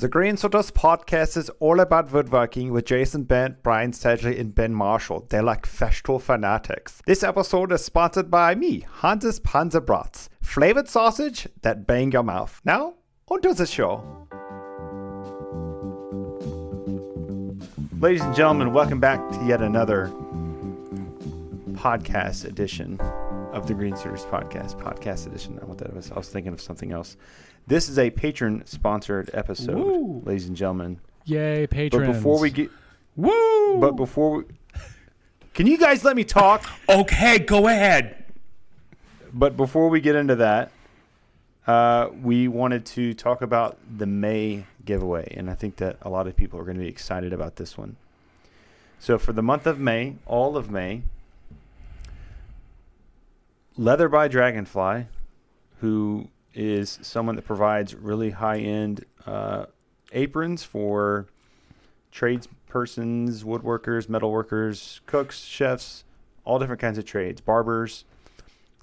The Green Suiters Podcast is all about woodworking with Jason Bent, Brian Sedgley, and Ben Marshall. They're like Festool fanatics. This episode is sponsored by me, Hans's Panzerbrats. Flavored sausage that bang your mouth. Now, onto the show. Ladies and gentlemen, welcome back to yet another podcast edition of the Green Suiters Podcast edition. I don't know what that was. I was thinking of something else. This is a patron-sponsored episode, woo, ladies and gentlemen. Yay, patrons! But before we get, woo! But before we, can you guys let me talk? Okay, go ahead. But before we get into that, we wanted to talk about the May giveaway, and I think that a lot of people are going to be excited about this one. So for the month of May, all of May, Leather by Dragonfly, who is someone that provides really high-end aprons for tradespersons, woodworkers, metalworkers, cooks, chefs, all different kinds of trades, barbers.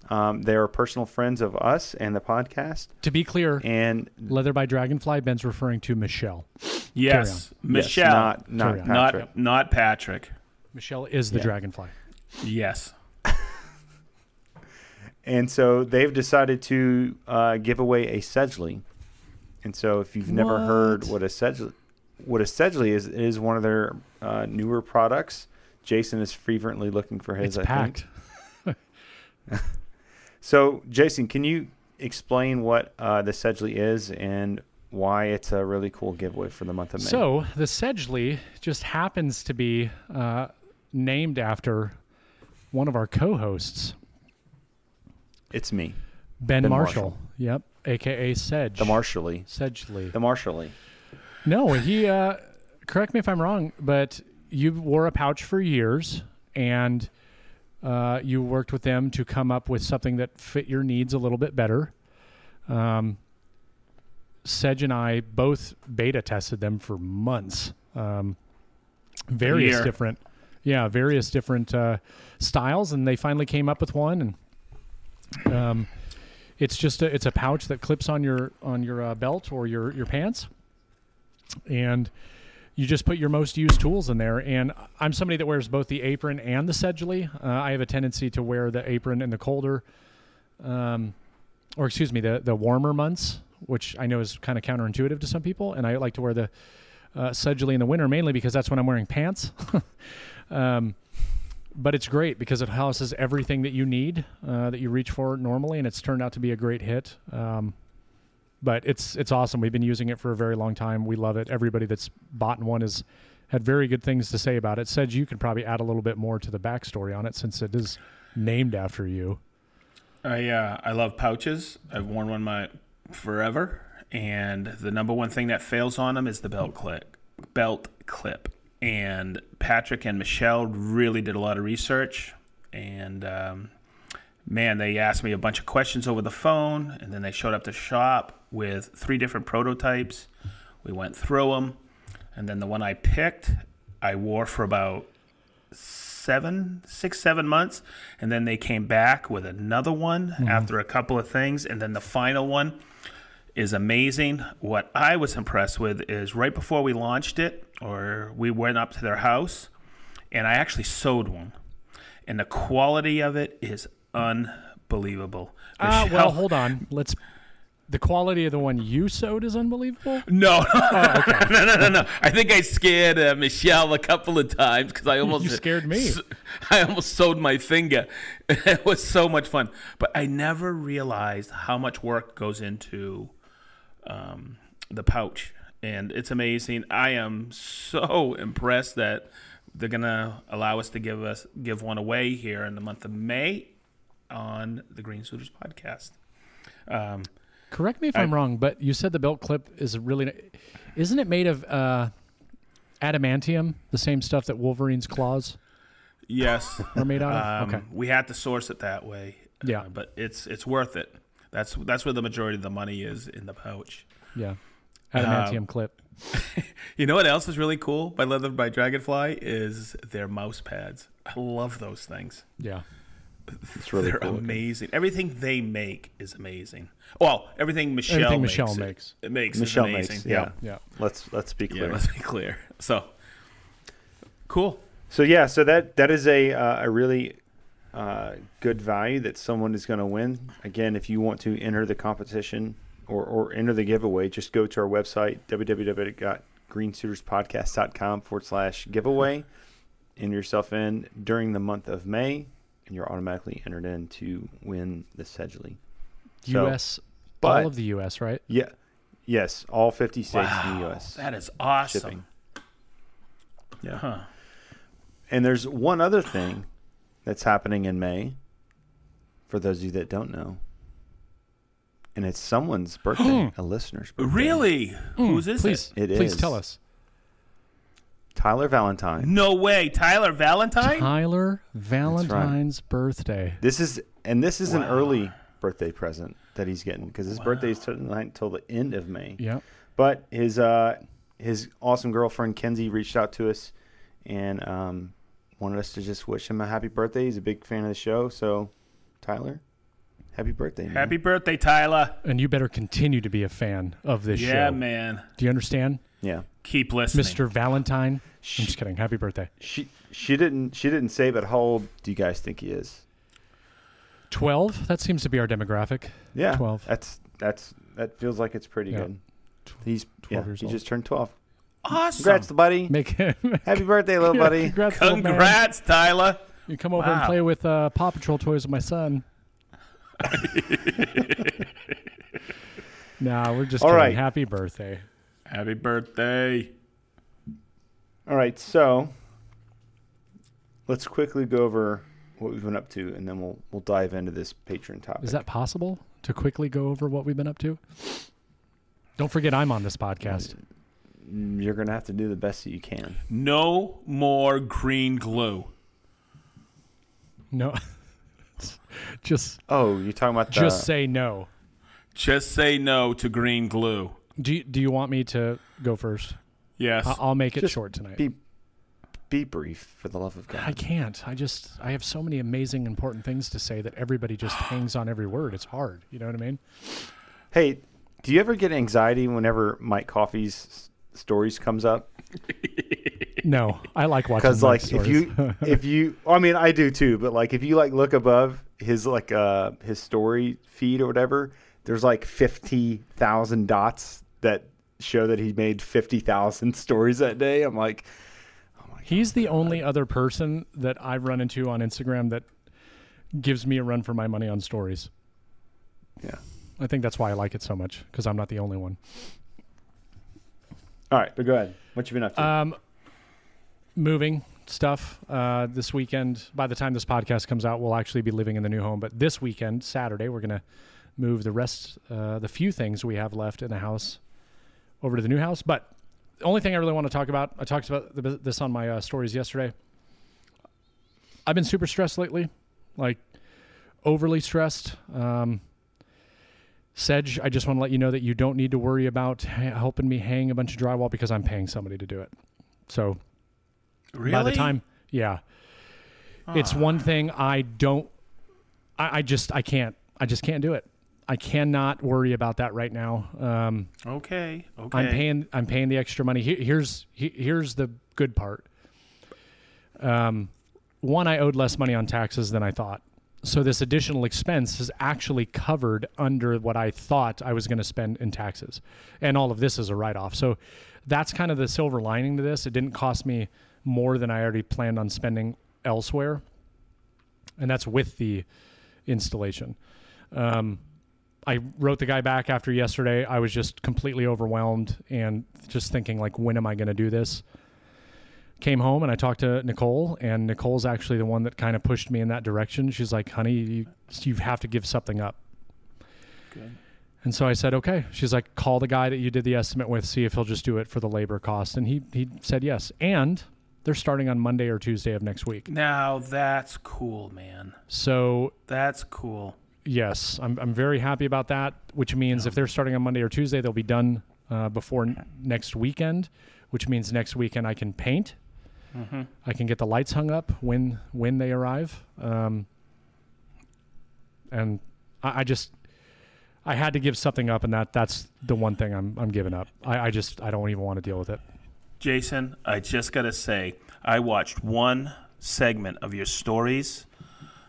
They are personal friends of us and the podcast. To be clear, and Leather by Dragonfly, Ben's referring to Michelle. Yes, Michelle. Yes, not Patrick. Not Patrick. Michelle is the Dragonfly. Yes. And so they've decided to give away a Sedgley. And so if you've never heard what a Sedgley is, it is one of their newer products. Jason is fervently looking for his, I think. So, Jason, can you explain what the Sedgley is and why it's a really cool giveaway for the month of May? So the Sedgley just happens to be named after one of our co-hosts. It's me, Ben Marshall. Yep, a.k.a. Sedge. The Marshally. No, he, correct me if I'm wrong, but you wore a pouch for years, and you worked with them to come up with something that fit your needs a little bit better. Sedge and I both beta tested them for months. Various different styles, and they finally came up with one, and it's just it's a pouch that clips on your belt or your pants, and you just put your most used tools in there. And I'm somebody that wears both the apron and the Sedgley. I have a tendency to wear the apron in the colder, the warmer months, which I know is kind of counterintuitive to some people. And I like to wear the Sedgley in the winter, mainly because that's when I'm wearing pants. But it's great because it houses everything that you need that you reach for normally, and it's turned out to be a great hit. But it's awesome. We've been using it for a very long time. We love it. Everybody that's bought one has had very good things to say about it. Sedge, you can probably add a little bit more to the backstory on it since it is named after you. I love pouches. I've worn one forever, and the number one thing that fails on them is the belt clip. And Patrick and Michelle really did a lot of research, and they asked me a bunch of questions over the phone, and then they showed up to shop with 3 different prototypes. We went through them, and then the one I picked, I wore for about 7 months, and then they came back with another one after a couple of things, and then the final one is amazing. What I was impressed with is right before we launched it, or we went up to their house, and I actually sewed one, and the quality of it is unbelievable. Hold on. The quality of the one you sewed is unbelievable? No. Oh, okay. No. I think I scared Michelle a couple of times because I almost... You scared me. I almost sewed my finger. It was so much fun. But I never realized how much work goes into the pouch. And it's amazing. I am so impressed that they're going to allow us to give one away here in the month of May on the Green Suiters Podcast. Correct me if I'm wrong, but you said the belt clip is isn't it made of adamantium, the same stuff that Wolverine's claws? Yes. Are made out of? Okay. We had to source it that way. Yeah. But it's worth it. That's where the majority of the money is, in the pouch. Yeah. Adamantium clip. You know what else is really cool by Leather by Dragonfly is their mouse pads. I love those things. Yeah. It's really They're cool. amazing. Everything they make is amazing. Well, everything Michelle makes is amazing. Yeah. Let's be clear. Yeah, let's be clear. So cool. So yeah, so that is a really good value that someone is going to win. Again, if you want to enter the competition or enter the giveaway, just go to our website, www.greensuiterspodcast.com/giveaway. Enter yourself in during the month of May, and you're automatically entered in to win the Sedgley. All of the U.S., right? Yeah. Yes, all 50 states in the U.S. That is awesome. Shipping. Yeah. Huh. And there's one other thing that's happening in May, for those of you that don't know. And it's someone's birthday, a listener's birthday. Really? Whose is it? Please tell us. Tyler Valentine. No way. Tyler Valentine? Tyler Valentine's birthday. This is an early birthday present that he's getting, because his birthday is tonight till the end of May. Yeah. But his awesome girlfriend Kenzie reached out to us and wanted us to just wish him a happy birthday. He's a big fan of the show. So, Tyler, happy birthday, man. Happy birthday, Tyler. And you better continue to be a fan of this show. Yeah, man. Do you understand? Yeah. Keep listening. Mr. Valentine. I'm just kidding. Happy birthday. She didn't say, but how old do you guys think he is? 12? That seems to be our demographic. Yeah. 12. That feels like it's pretty good. He's 12 years old. He just turned 12. Awesome. Congrats, buddy. Happy birthday, little buddy. Congrats, Tyler. You come over and play with Paw Patrol toys with my son. Nah, we're just kidding. Right. Happy birthday. Happy birthday. All right, so let's quickly go over what we've been up to, and then we'll dive into this patron topic. Is that possible, to quickly go over what we've been up to? Don't forget I'm on this podcast. You're going to have to do the best that you can. No more green glue. No. You're talking about that. Just say no. Just say no to green glue. Do you want me to go first? Yes. I'll make it just short tonight. Be brief, for the love of God. I can't. I have so many amazing, important things to say that everybody just hangs on every word. It's hard. You know what I mean? Hey, do you ever get anxiety whenever Mike Coffey's stories comes up? No, I like watching. Because like I mean, I do too. But like if you like look above his like his story feed or whatever, there's like 50,000 dots that show that he made 50,000 stories that day. I'm like, oh my God. He's the only other person that I've run into on Instagram that gives me a run for my money on stories. Yeah. I think that's why I like it so much, because I'm not the only one. All right, but go ahead. What you been up to? Moving stuff this weekend. By the time this podcast comes out, we'll actually be living in the new home. But this weekend, Saturday, we're going to move the rest, the few things we have left in the house, over to the new house. But the only thing I really want to talk about, I talked about this on my stories yesterday. I've been super stressed lately, like overly stressed. Sedge, I just want to let you know that you don't need to worry about helping me hang a bunch of drywall, because I'm paying somebody to do it. So really? By the time, yeah, it's one thing I just can't do it. I cannot worry about that right now. Okay. I'm paying the extra money. Here's the good part. One, I owed less money on taxes than I thought. So this additional expense is actually covered under what I thought I was going to spend in taxes. And all of this is a write-off. So that's kind of the silver lining to this. It didn't cost me more than I already planned on spending elsewhere. And that's with the installation. I wrote the guy back after yesterday. I was just completely overwhelmed and just thinking, like, when am I going to do this? Came home and I talked to Nicole, and Nicole's actually the one that kind of pushed me in that direction. She's like, honey, you have to give something up. Good. And so I said, okay. She's like, call the guy that you did the estimate with, see if he'll just do it for the labor cost. And he said yes. And they're starting on Monday or Tuesday of next week. Now that's cool, man. So that's cool. Yes. I'm very happy about that, which means if they're starting on Monday or Tuesday, they'll be done before next weekend, which means next weekend I can paint. Mm-hmm. I can get the lights hung up when they arrive. and I had to give something up, and that's the one thing I'm giving up. I don't even want to deal with it. Jason, I just got to say, I watched one segment of your stories.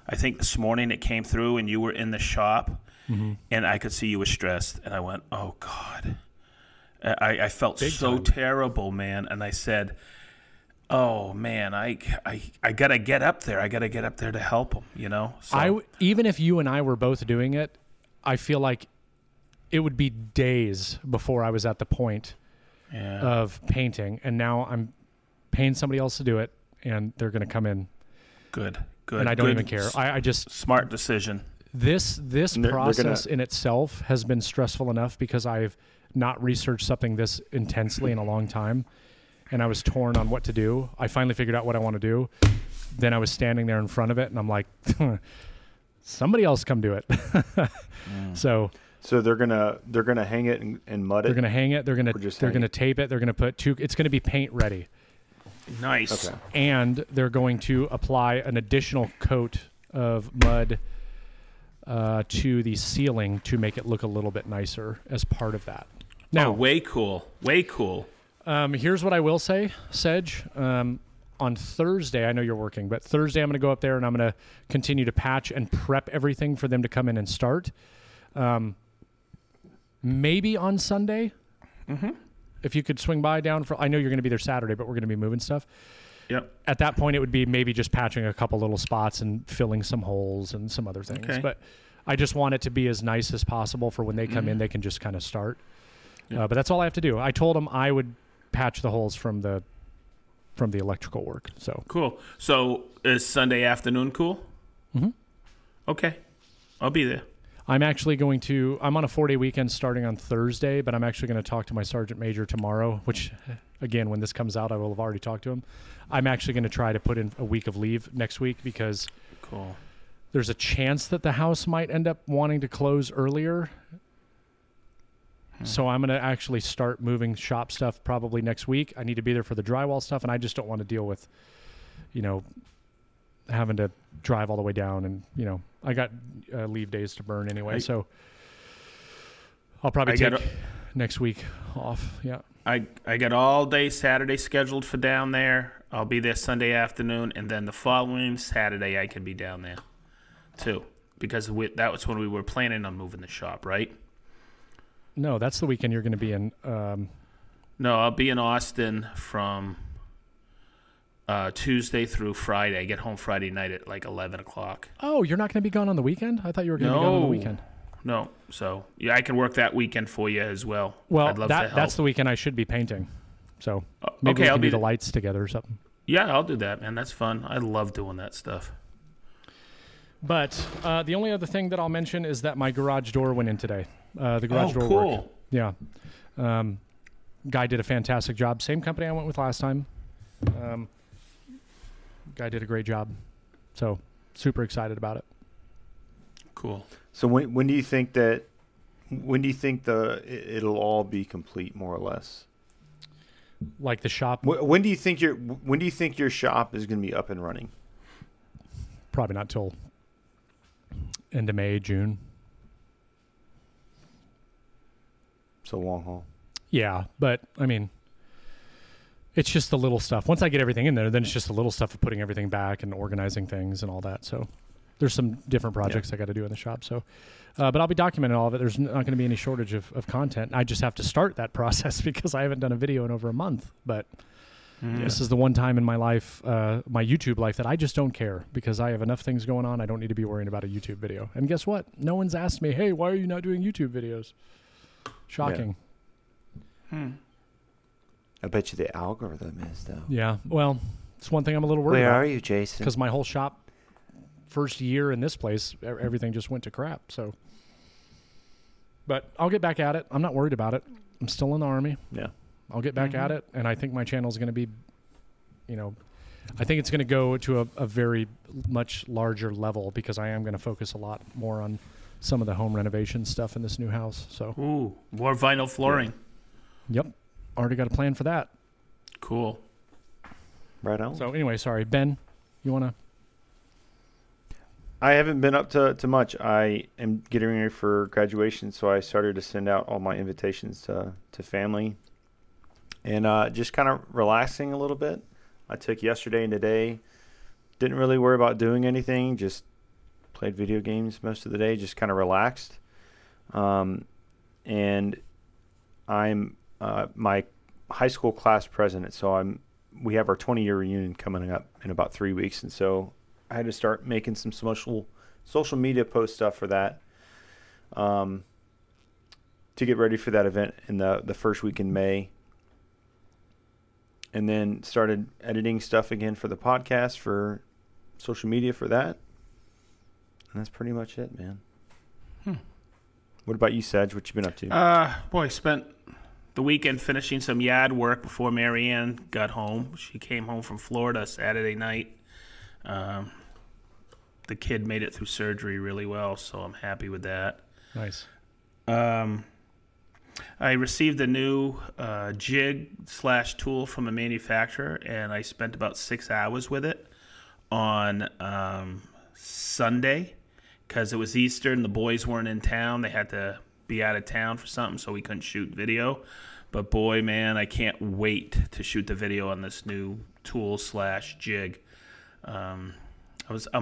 I think this morning it came through and you were in the shop, mm-hmm. and I could see you were stressed. And I went, oh, God. I felt big so time. Terrible, man. And I said, oh, man, I got to get up there. I got to get up there to help him, you know? So. Even if you and I were both doing it, I feel like it would be days before I was at the point of painting. And now I'm paying somebody else to do it, and they're going to come in. Good. And I don't even care. I just... Smart decision. This process in itself has been stressful enough because I've not researched something this intensely in a long time, and I was torn on what to do. I finally figured out what I want to do. Then I was standing there in front of it, and I'm like, somebody else come do it. So they're gonna hang it and mud it. They're gonna hang it. They're gonna tape it. They're gonna put It's gonna be paint ready. Nice. Okay. And they're going to apply an additional coat of mud to the ceiling to make it look a little bit nicer as part of that. Now, way cool. Here's what I will say, Sedge. On Thursday, I know you're working, but Thursday I'm going to go up there and I'm going to continue to patch and prep everything for them to come in and start. Maybe on Sunday, mm-hmm. if you could swing by down for, I know you're going to be there Saturday, but we're going to be moving stuff. Yep. At that point, it would be maybe just patching a couple little spots and filling some holes and some other things. Okay. But I just want it to be as nice as possible for when they come in, they can just kind of start. Yep. But that's all I have to do. I told them I would patch the holes from the electrical work. So cool. So is Sunday afternoon cool? Mm-hmm. Okay. I'll be there. I'm on a 4-day weekend starting on Thursday, but I'm actually going to talk to my sergeant major tomorrow, which again, when this comes out, I will have already talked to him. I'm actually going to try to put in a week of leave next week because cool. there's a chance that the house might end up wanting to close earlier. So I'm going to actually start moving shop stuff probably next week. I need to be there for the drywall stuff, and I just don't want to deal with, having to drive all the way down. And, I got leave days to burn anyway. So I'll probably take next week off. Yeah. I got all day Saturday scheduled for down there. I'll be there Sunday afternoon, and then the following Saturday I can be down there too because that was when we were planning on moving the shop, right? No, that's the weekend you're going to be in. No, I'll be in Austin from Tuesday through Friday. I get home Friday night at like 11 o'clock. Oh, you're not going to be gone on the weekend? I thought you were going to be gone on the weekend. No. So, yeah, I can work that weekend for you as well. Well, I'd love to help. That's the weekend I should be painting. So maybe we can do the lights together or something. Yeah, I'll do that, man. That's fun. I love doing that stuff. But the only other thing that I'll mention is that my garage door went in today. The garage door cool. work. Yeah. Guy did a fantastic job. Same company I went with last time. Guy did a great job. So super excited about it. Cool. So when do you think it'll all be complete more or less? Like the shop. When do you think your shop is going to be up and running? Probably not till end of May, June. So long haul. Yeah, but I mean, it's just the little stuff. Once I get everything in there, then it's just the little stuff of putting everything back and organizing things and all that. So there's some different projects I got to do in the shop. So, but I'll be documenting all of it. There's not going to be any shortage of content. I just have to start that process because I haven't done a video in over a month. But this is the one time in my life, my YouTube life, that I just don't care because I have enough things going on. I don't need to be worrying about a YouTube video. And guess what? No one's asked me, hey, why are you not doing YouTube videos? Shocking. Yeah. I bet you the algorithm is, though. Yeah. Well, it's one thing I'm a little worried about. Where are you, Jason? Because my whole shop, first year in this place, everything just went to crap. So, but I'll get back at it. I'm not worried about it. I'm still in the Army. Yeah. I'll get back at it, and I think my channel is going to be, I think it's going to go to a very much larger level because I am going to focus a lot more on some of the home renovation stuff in this new house. So, ooh, more vinyl flooring. Yeah. Yep. Already got a plan for that. Cool. Right on. So anyway, sorry, Ben, you want to? I haven't been up to much. I am getting ready for graduation, so I started to send out all my invitations to family. And just kind of relaxing a little bit. I took yesterday and today. Didn't really worry about doing anything. Just played video games most of the day. Just kind of relaxed. And I'm my high school class president. So we have our 20-year reunion coming up in about 3 weeks. And so I had to start making some social media post stuff for that to get ready for that event in the first week in May. And then started editing stuff again for the podcast, for social media for that. And that's pretty much it, man. What about you, Sedge? What you been up to? Boy, spent the weekend finishing some yard work before Marianne got home. She came home from Florida Saturday night. The kid made it through surgery really well, so I'm happy with that. Nice. I received a new jig/tool from a manufacturer, and I spent about 6 hours with it on Sunday because it was Easter and the boys weren't in town. They had to be out of town for something, so we couldn't shoot video. But boy, man, I can't wait to shoot the video on this new tool/jig. I'm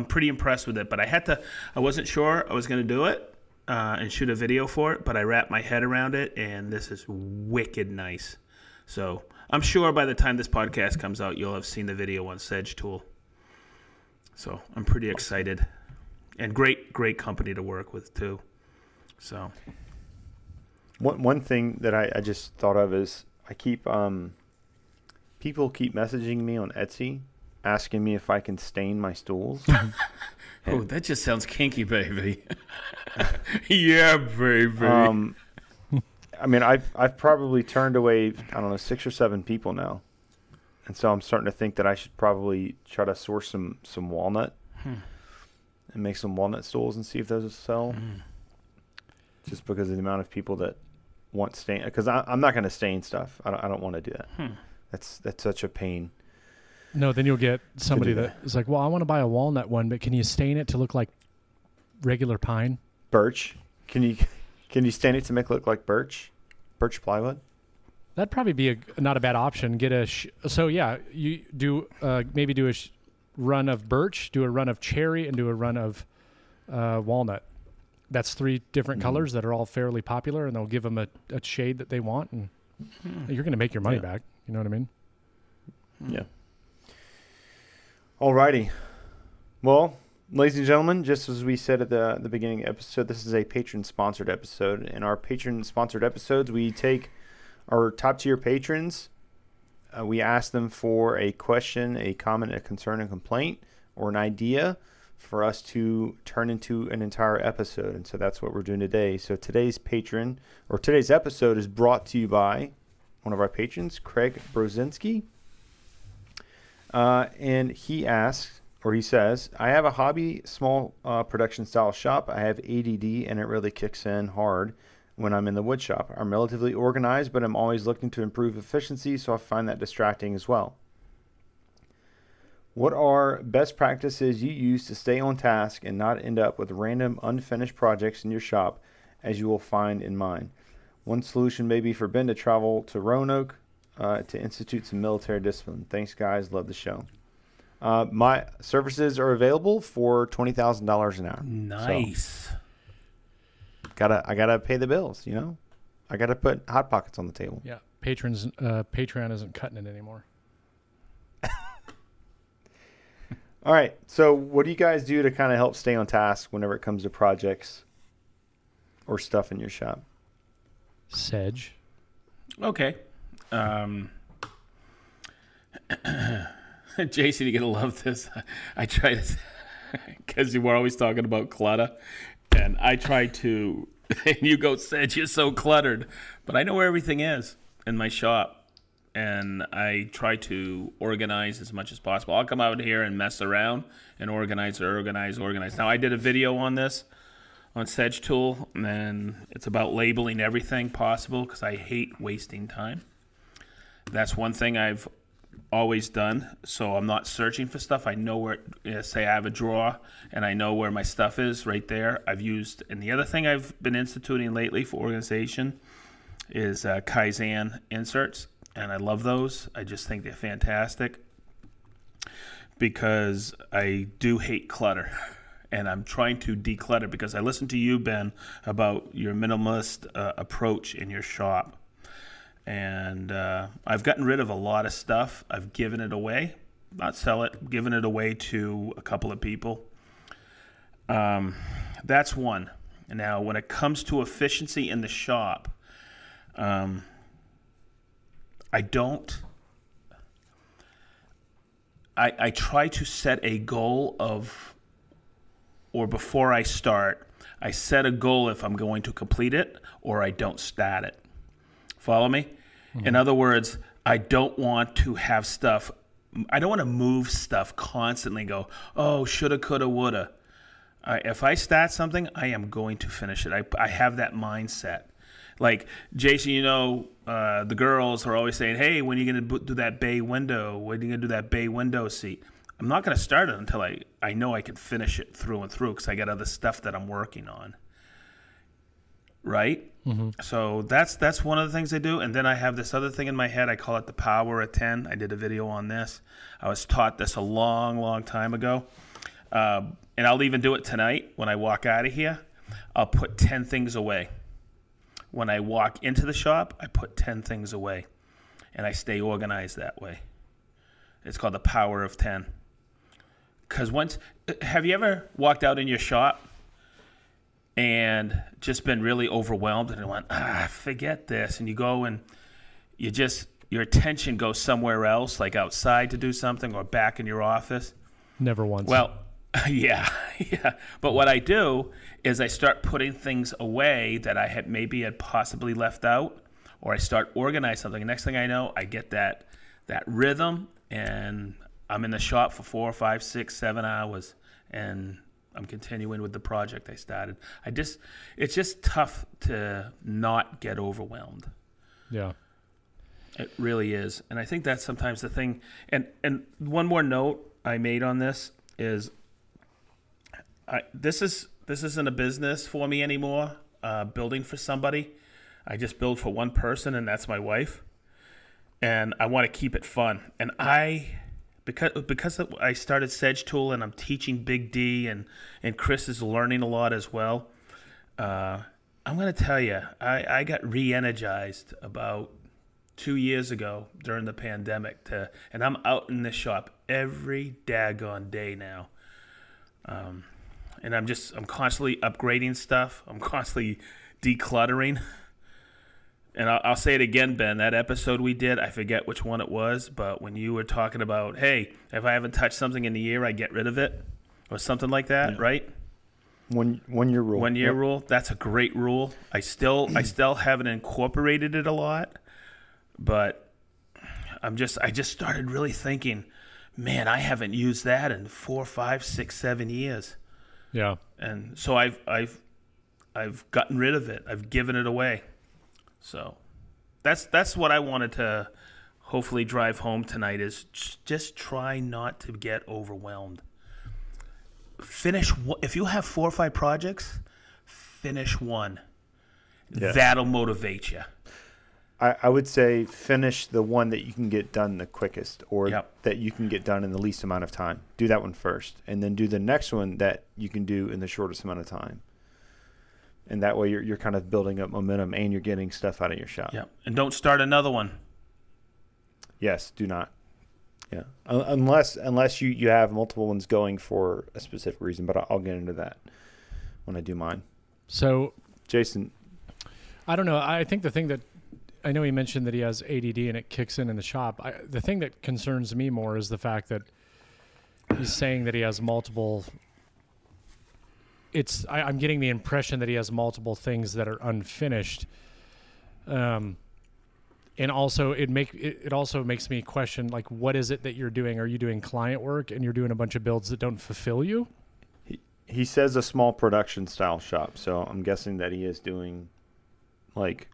pretty impressed with it, but I wasn't sure I was going to do it. And shoot a video for it, but I wrapped my head around it, and this is wicked nice. So I'm sure by the time this podcast comes out, you'll have seen the video on Sedge Tool. So I'm pretty excited, and great company to work with too. So one thing that I just thought of is I keep people keep messaging me on Etsy asking me if I can stain my stools. Oh, that just sounds kinky, baby. Yeah, baby. I mean, I've probably turned away, I don't know, 6 or 7 people now. And so I'm starting to think that I should probably try to source some walnut and make some walnut stools and see if those will sell. Just because of the amount of people that want stain. Because I'm not going to stain stuff. I don't want to do that. That's such a pain. No, then you'll get somebody that is like, well, I want to buy a walnut one, but can you stain it to look like regular pine? Birch. Can you stain it to make it look like birch? Birch plywood? That'd probably be not a bad option. Get you do maybe do a run of birch, do a run of cherry, and do a run of walnut. That's 3 different colors that are all fairly popular, and they'll give them a shade that they want, and you're going to make your money back. You know what I mean? Yeah. Alrighty. Well, ladies and gentlemen, just as we said at the beginning of the episode, this is a patron-sponsored episode. In our patron-sponsored episodes, we take our top-tier patrons. We ask them for a question, a comment, a concern, a complaint, or an idea for us to turn into an entire episode. And so that's what we're doing today. So today's episode is brought to you by one of our patrons, Craig Brosinski. And he asks, or he says, I have a hobby, small production style shop. I have ADD and it really kicks in hard when I'm in the wood shop. I'm relatively organized, but I'm always looking to improve efficiency. So I find that distracting as well. What are best practices you use to stay on task and not end up with random unfinished projects in your shop as you will find in mine? One solution may be for Ben to travel to Roanoke, to institute some military discipline. Thanks, guys. Love the show. My services are available for $20,000 an hour. Nice. So, I gotta pay the bills. You know, I gotta put hot pockets on the table. Yeah, Patreon isn't cutting it anymore. All right. So, what do you guys do to kind of help stay on task whenever it comes to projects or stuff in your shop? Sedge. Okay. Jason, you're gonna love this. I try to, because you were always talking about clutter, and I try to. And you go, Sedge, you're so cluttered, but I know where everything is in my shop, and I try to organize as much as possible. I'll come out here and mess around and organize. Now I did a video on this on Sedge Tool, and it's about labeling everything possible because I hate wasting time. That's one thing I've always done, so I'm not searching for stuff. I know where, say I have a drawer and I know where my stuff is right there. I've used, and the other thing I've been instituting lately for organization is Kaizen inserts, and I love those. I just think they're fantastic because I do hate clutter, and I'm trying to declutter because I listened to you, Ben, about your minimalist approach in your shop. And I've gotten rid of a lot of stuff. I've given it away, not sell it, given it away to a couple of people. That's one. Now, when it comes to efficiency in the shop, I try to set a goal of, or before I start, I set a goal if I'm going to complete it or I don't start it. Follow me? Mm-hmm. In other words, I don't want to have stuff. I don't want to move stuff constantly and go, oh, shoulda, coulda, woulda. If I start something, I am going to finish it. I have that mindset. Like, Jason, you know, the girls are always saying, hey, when are you going to do that bay window? When are you going to do that bay window seat? I'm not going to start it until I know I can finish it through and through because I got other stuff that I'm working on. Right? Mm-hmm. So that's one of the things I do. And then I have this other thing in my head. I call it the power of 10. I did a video on this. I was taught this a long, long time ago. And I'll even do it tonight when I walk out of here. I'll put 10 things away. When I walk into the shop, I put 10 things away. And I stay organized that way. It's called the power of 10. Because once, have you ever walked out in your shop and just been really overwhelmed and went, forget this, and you go and you just, your attention goes somewhere else, like outside to do something or back in your office? Never once. Well, yeah. But what I do is I start putting things away that I had maybe had possibly left out, or I start organizing something. The next thing I know, I get that rhythm, and I'm in the shop for 4, 5, 6, 7 hours, and I'm continuing with the project I started. It's just tough to not get overwhelmed. Yeah. It really is. And I think that's sometimes the thing. And one more note I made on this is, this isn't a business for me anymore, building for somebody. I just build for one person, and that's my wife. And I want to keep it fun. And Because I started Sedgetool and I'm teaching Big D and Chris is learning a lot as well, I'm going to tell you, I got re-energized about 2 years ago during the pandemic. And I'm out in this shop every daggone day now. And I'm constantly upgrading stuff. I'm constantly decluttering. And I'll say it again, Ben, that episode we did, I forget which one it was, but when you were talking about, hey, if I haven't touched something in a year, I get rid of it, or something like that, yeah. Right? One year rule. 1 year rule. That's a great rule. I still haven't incorporated it a lot, but I just started really thinking, man, I haven't used that in 4, 5, 6, 7 years. Yeah. And so I've gotten rid of it. I've given it away. So that's what I wanted to hopefully drive home tonight, is just try not to get overwhelmed. Finish – if you have 4 or 5 projects, finish one. Yeah. That'll motivate you. I would say finish the one that you can get done the quickest, or that you can get done in the least amount of time. Do that one first, and then do the next one that you can do in the shortest amount of time. And that way you're kind of building up momentum and you're getting stuff out of your shop. Yeah. And don't start another one. Yes, do not. Yeah. Unless you have multiple ones going for a specific reason, but I'll get into that when I do mine. So, Jason. I don't know. I think the thing that, I know he mentioned that he has ADD and it kicks in the shop. The thing that concerns me more is the fact that he's saying that he has multiple... I'm getting the impression that he has multiple things that are unfinished, and also it also makes me question, like, what is it that you're doing? Are you doing client work and you're doing a bunch of builds that don't fulfill you? He says a small production style shop, so I'm guessing that he is doing like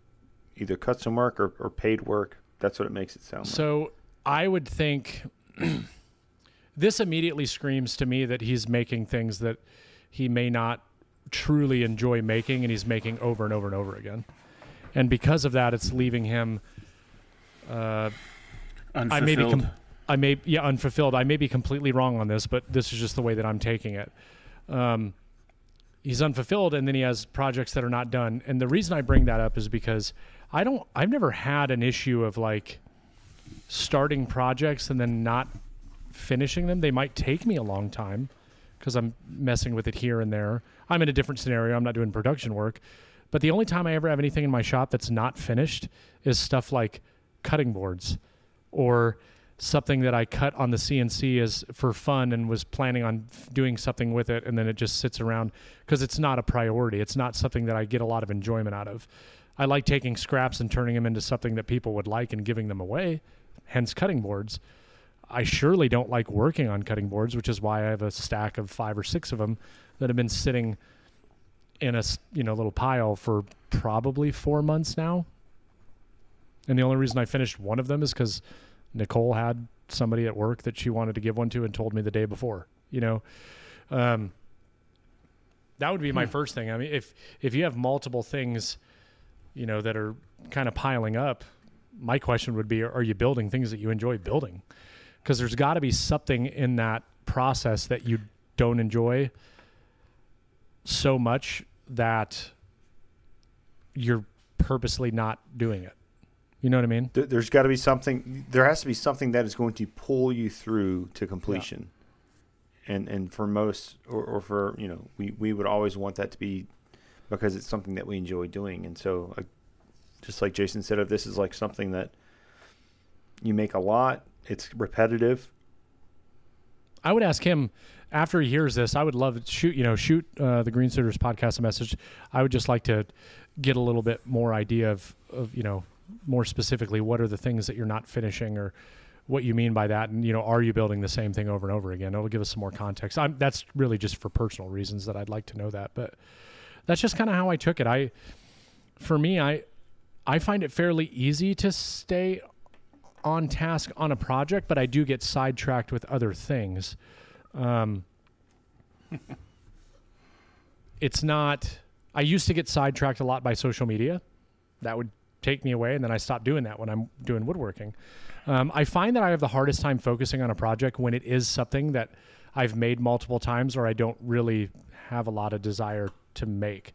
either custom work or paid work. That's what it makes it sound like. So I would think this immediately screams to me that he's making things that he may not truly enjoy making, and he's making over and over and over again. And because of that, it's leaving him unfulfilled. Unfulfilled. I may be completely wrong on this, but this is just the way that I'm taking it. He's unfulfilled, and then he has projects that are not done. And the reason I bring that up is because I've never had an issue of like starting projects and then not finishing them. They might take me a long time because I'm messing with it here and there. I'm in a different scenario. I'm not doing production work. But the only time I ever have anything in my shop that's not finished is stuff like cutting boards or something that I cut on the CNC is for fun and was planning on doing something with it, and then it just sits around because it's not a priority. It's not something that I get a lot of enjoyment out of. I like taking scraps and turning them into something that people would like and giving them away, hence cutting boards. I surely don't like working on cutting boards, which is why I have a stack of 5 or 6 of them that have been sitting in a little pile for probably 4 months now. And the only reason I finished one of them is because Nicole had somebody at work that she wanted to give one to and told me the day before, that would be my first thing. I mean, if you have multiple things, that are kind of piling up, my question would be, are you building things that you enjoy building? Because there's got to be something in that process that you don't enjoy so much that you're purposely not doing it. You know what I mean? There's got to be something. There has to be something that is going to pull you through to completion. Yeah. And for most, or for, we would always want that to be because it's something that we enjoy doing. And so just like Jason said, this is like something that you make a lot. It's repetitive. I would ask him after he hears this, I would love to shoot the Green Suiters podcast a message. I would just like to get a little bit more idea of more specifically, what are the things that you're not finishing or what you mean by that? And, are you building the same thing over and over again? It'll give us some more context. That's really just for personal reasons that I'd like to know that, but that's just kind of how I took it. For me, I find it fairly easy to stay on task on a project, but I do get sidetracked with other things. I used to get sidetracked a lot by social media. That would take me away, and then I stop doing that when I'm doing woodworking. I find that I have the hardest time focusing on a project when it is something that I've made multiple times or I don't really have a lot of desire to make.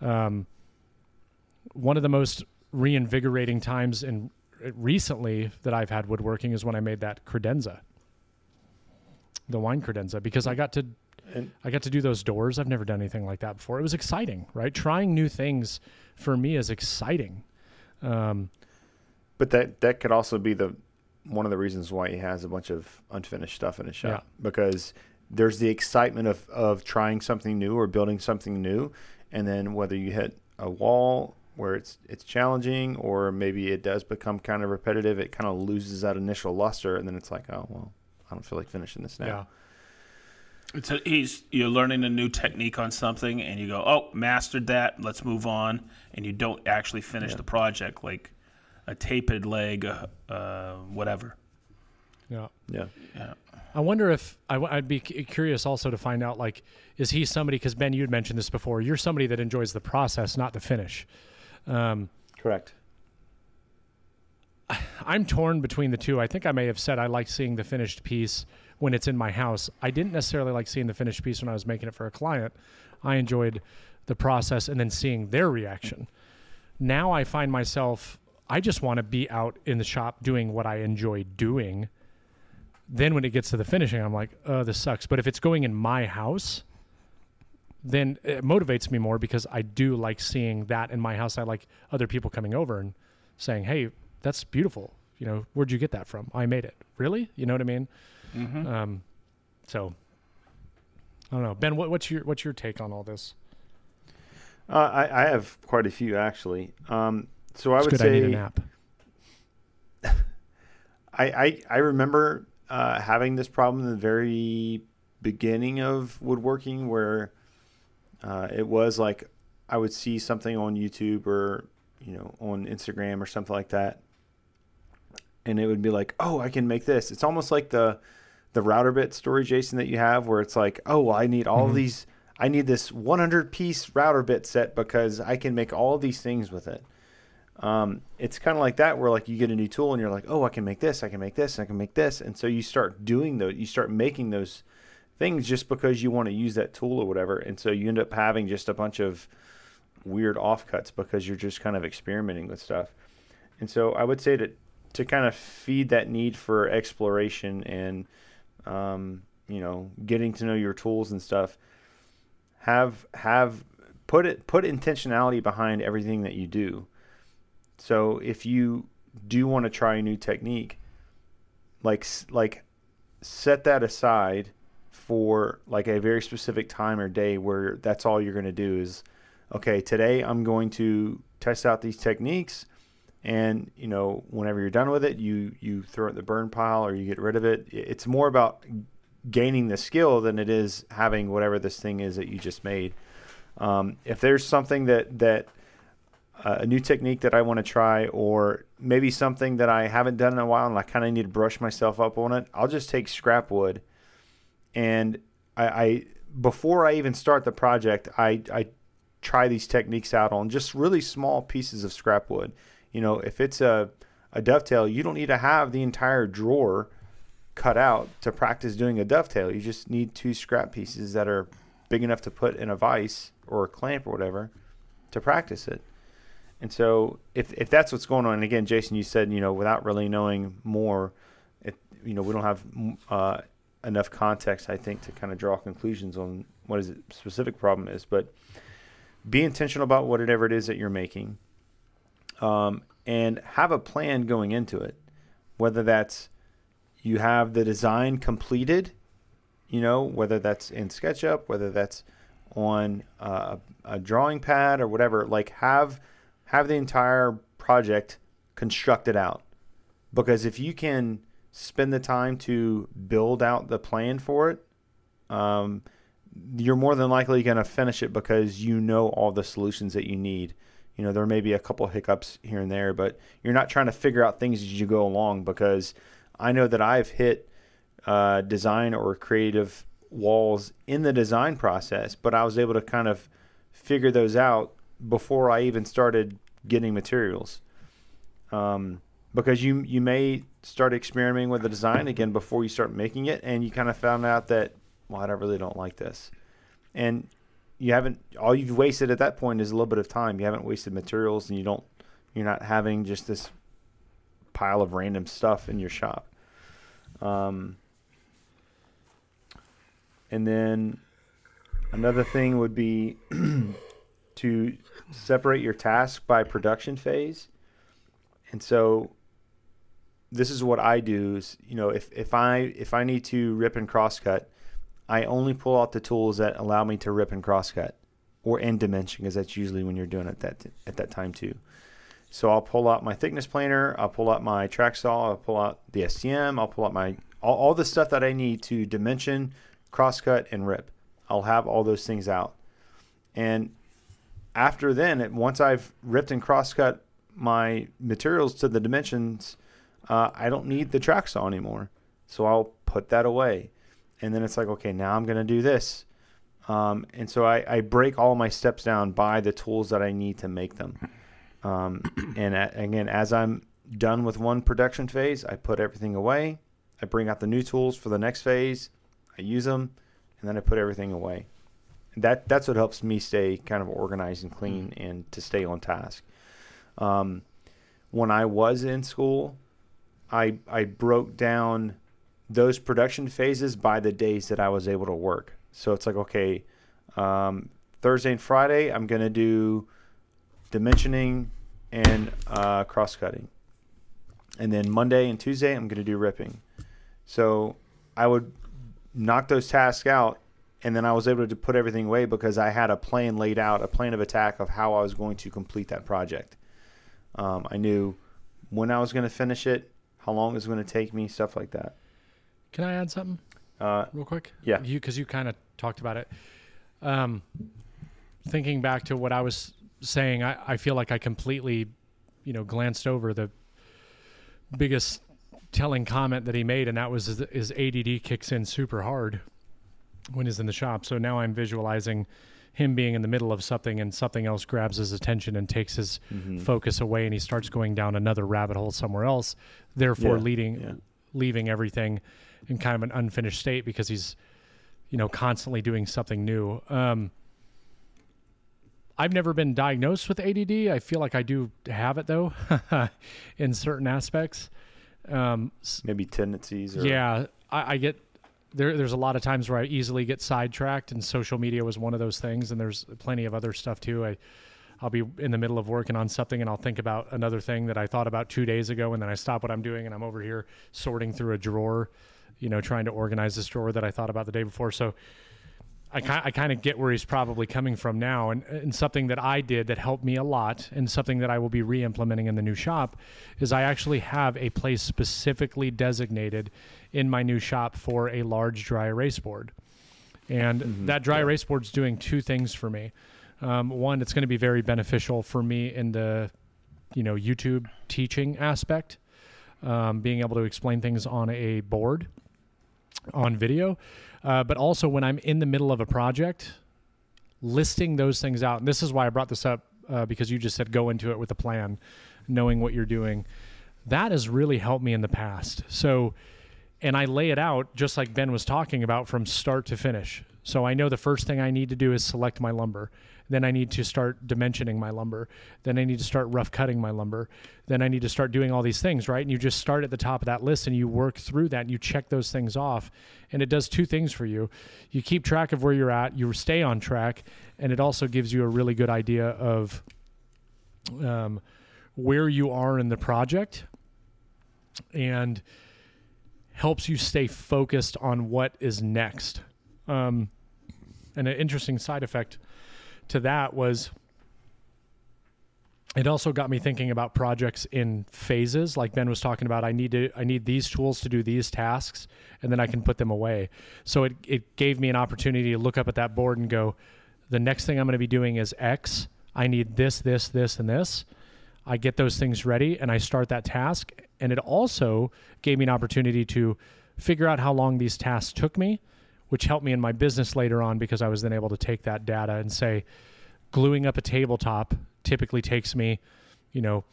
One of the most reinvigorating times recently that I've had woodworking is when I made that credenza, the wine credenza, because I got to do those doors. I've never done anything like that before. It was exciting, right? Trying new things for me is exciting. But that could also be one of the reasons why he has a bunch of unfinished stuff in his shop, because there's the excitement of trying something new or building something new. And then whether you hit a wall where it's challenging, or maybe it does become kind of repetitive, it kind of loses that initial luster. And then it's like, oh, well, I don't feel like finishing this now. Yeah. You're learning a new technique on something, and you go, oh, mastered that, let's move on, and you don't actually finish the project, like a tapered leg, whatever. Yeah. I wonder if I'd be curious also to find out, like, is he somebody? Because Ben, you'd mentioned this before. You're somebody that enjoys the process, not the finish. Correct. I'm torn between the two. I think I may have said I like seeing the finished piece when it's in my house. I didn't necessarily like seeing the finished piece when I was making it for a client. I enjoyed the process and then seeing their reaction. Now I find myself, I just want to be out in the shop doing what I enjoy doing. Then when it gets to the finishing, I'm like, oh, this sucks. But if it's going in my house, then it motivates me more because I do like seeing that in my house. I like other people coming over and saying, hey, that's beautiful. Where'd you get that from? I made it. Really? You know what I mean? Mm-hmm. So I don't know, Ben, what's your take on all this? I have quite a few actually. So I would say, I need a nap. I remember, having this problem in the very beginning of woodworking where, it was like, I would see something on YouTube or, on Instagram or something like that. and it would be like, oh, I can make this. It's almost like the router bit story, Jason, that you have where it's like, oh, well, I need all these. I need this 100-piece router bit set because I can make all these things with it. It's kind of like that where, like, you get a new tool and you're like, oh, I can make this, I can make this, I can make this. And so you start doing those, you start making those things just because you want to use that tool or whatever. And so you end up having just a bunch of weird offcuts because you're just kind of experimenting with stuff. And so I would say that to kind of feed that need for exploration and, you know, getting to know your tools and stuff, put intentionality behind everything that you do. So if you do want to try a new technique, like set that aside for like a very specific time or day where that's all you're going to do is, okay, today I'm going to test out these techniques. And, you know, whenever you're done with it, you throw it in the burn pile or you get rid of it. It's more about gaining the skill than it is having whatever this thing is that you just made. If there's something that a new technique that I want to try, or maybe something that I haven't done in a while and I kind of need to brush myself up on it, I'll just take scrap wood. And I before I even start the project, I try these techniques out on just really small pieces of scrap wood. You know, if it's a dovetail, you don't need to have the entire drawer cut out to practice doing a dovetail. You just need 2 scrap pieces that are big enough to put in a vise or a clamp or whatever to practice it. And so if that's what's going on, and again, Jason, you said, you know, without really knowing more, you know, we don't have enough context, I think, to kind of draw conclusions on what is the specific problem is. But be intentional about whatever it is that you're making, and have a plan going into it, whether that's you have the design completed, you know, whether that's in SketchUp, whether that's on a drawing pad or whatever, like have the entire project constructed out. Because if you can spend the time to build out the plan for it, you're more than likely going to finish it because you know all the solutions that you need. You know, there may be a couple hiccups here and there, but you're not trying to figure out things as you go along, because I know that I've hit design or creative walls in the design process, but I was able to kind of figure those out before I even started getting materials. Because you may start experimenting with the design again before you start making it, and you kind of found out that, well, I really don't like this. And you haven't, all you've wasted at that point is a little bit of time. You haven't wasted materials, and you're not having just this pile of random stuff in your shop. And then another thing would be to separate your task by production phase. And so this is what I do is, you know, if I need to rip and crosscut, I only pull out the tools that allow me to rip and crosscut or end dimension, because that's usually when you're doing it at that time too. So I'll pull out my thickness planer, I'll pull out my track saw, I'll pull out the STM, I'll pull out my all the stuff that I need to dimension, crosscut, and rip. I'll have all those things out. And after then, once I've ripped and crosscut my materials to the dimensions, I don't need the track saw anymore. So I'll put that away. And then it's like, okay, now I'm going to do this. And so I break all my steps down by the tools that I need to make them. And again, as I'm done with one production phase, I put everything away. I bring out the new tools for the next phase. I use them, and then I put everything away. That's what helps me stay kind of organized and clean and to stay on task. When I was in school, I broke down those production phases by the days that I was able to work. So it's like, okay, Thursday and Friday, I'm going to do dimensioning and cross-cutting. And then Monday and Tuesday, I'm going to do ripping. So I would knock those tasks out, and then I was able to put everything away because I had a plan laid out, a plan of attack of how I was going to complete that project. I knew when I was going to finish it, how long it was going to take me, stuff like that. Can I add something real quick? Yeah. Because you kind of talked about it. Thinking back to what I was saying, I feel like I completely, you know, glanced over the biggest telling comment that he made, and that was his ADD kicks in super hard when he's in the shop. So now I'm visualizing him being in the middle of something and something else grabs his attention and takes his focus away, and he starts going down another rabbit hole somewhere else, therefore leaving everything in kind of an unfinished state because he's, you know, constantly doing something new. I've never been diagnosed with ADD. I feel like I do have it though, in certain aspects. Maybe tendencies. Or... Yeah. I get, there's a lot of times where I easily get sidetracked, and social media was one of those things. And there's plenty of other stuff too. I'll be in the middle of working on something and I'll think about another thing that I thought about 2 days ago. And then I stop what I'm doing and I'm over here sorting through a drawer, you know, trying to organize this drawer that I thought about the day before. So I kind of get where he's probably coming from now. And something that I did that helped me a lot, and something that I will be re-implementing in the new shop, is I actually have a place specifically designated in my new shop for a large dry erase board. And that dry erase board's doing two things for me. One, it's going to be very beneficial for me in the, you know, YouTube teaching aspect, being able to explain things on a board, on video. But also when I'm in the middle of a project, listing those things out. And this is why I brought this up, because you just said go into it with a plan, knowing what you're doing. That has really helped me in the past. So, and I lay it out just like Ben was talking about, from start to finish. So I know the first thing I need to do is select my lumber. Then I need to start dimensioning my lumber. Then I need to start rough cutting my lumber. Then I need to start doing all these things, right? And you just start at the top of that list and you work through that and you check those things off. And it does two things for you. You keep track of where you're at, you stay on track, and it also gives you a really good idea of where you are in the project, and helps you stay focused on what is next. And an interesting side effect to that was, it also got me thinking about projects in phases. Like Ben was talking about, I need these tools to do these tasks, and then I can put them away. So it gave me an opportunity to look up at that board and go, the next thing I'm going to be doing is X. I need this, this, this, and this. I get those things ready and I start that task. And it also gave me an opportunity to figure out how long these tasks took me, which helped me in my business later on, because I was then able to take that data and say, gluing up a tabletop typically takes me, you know,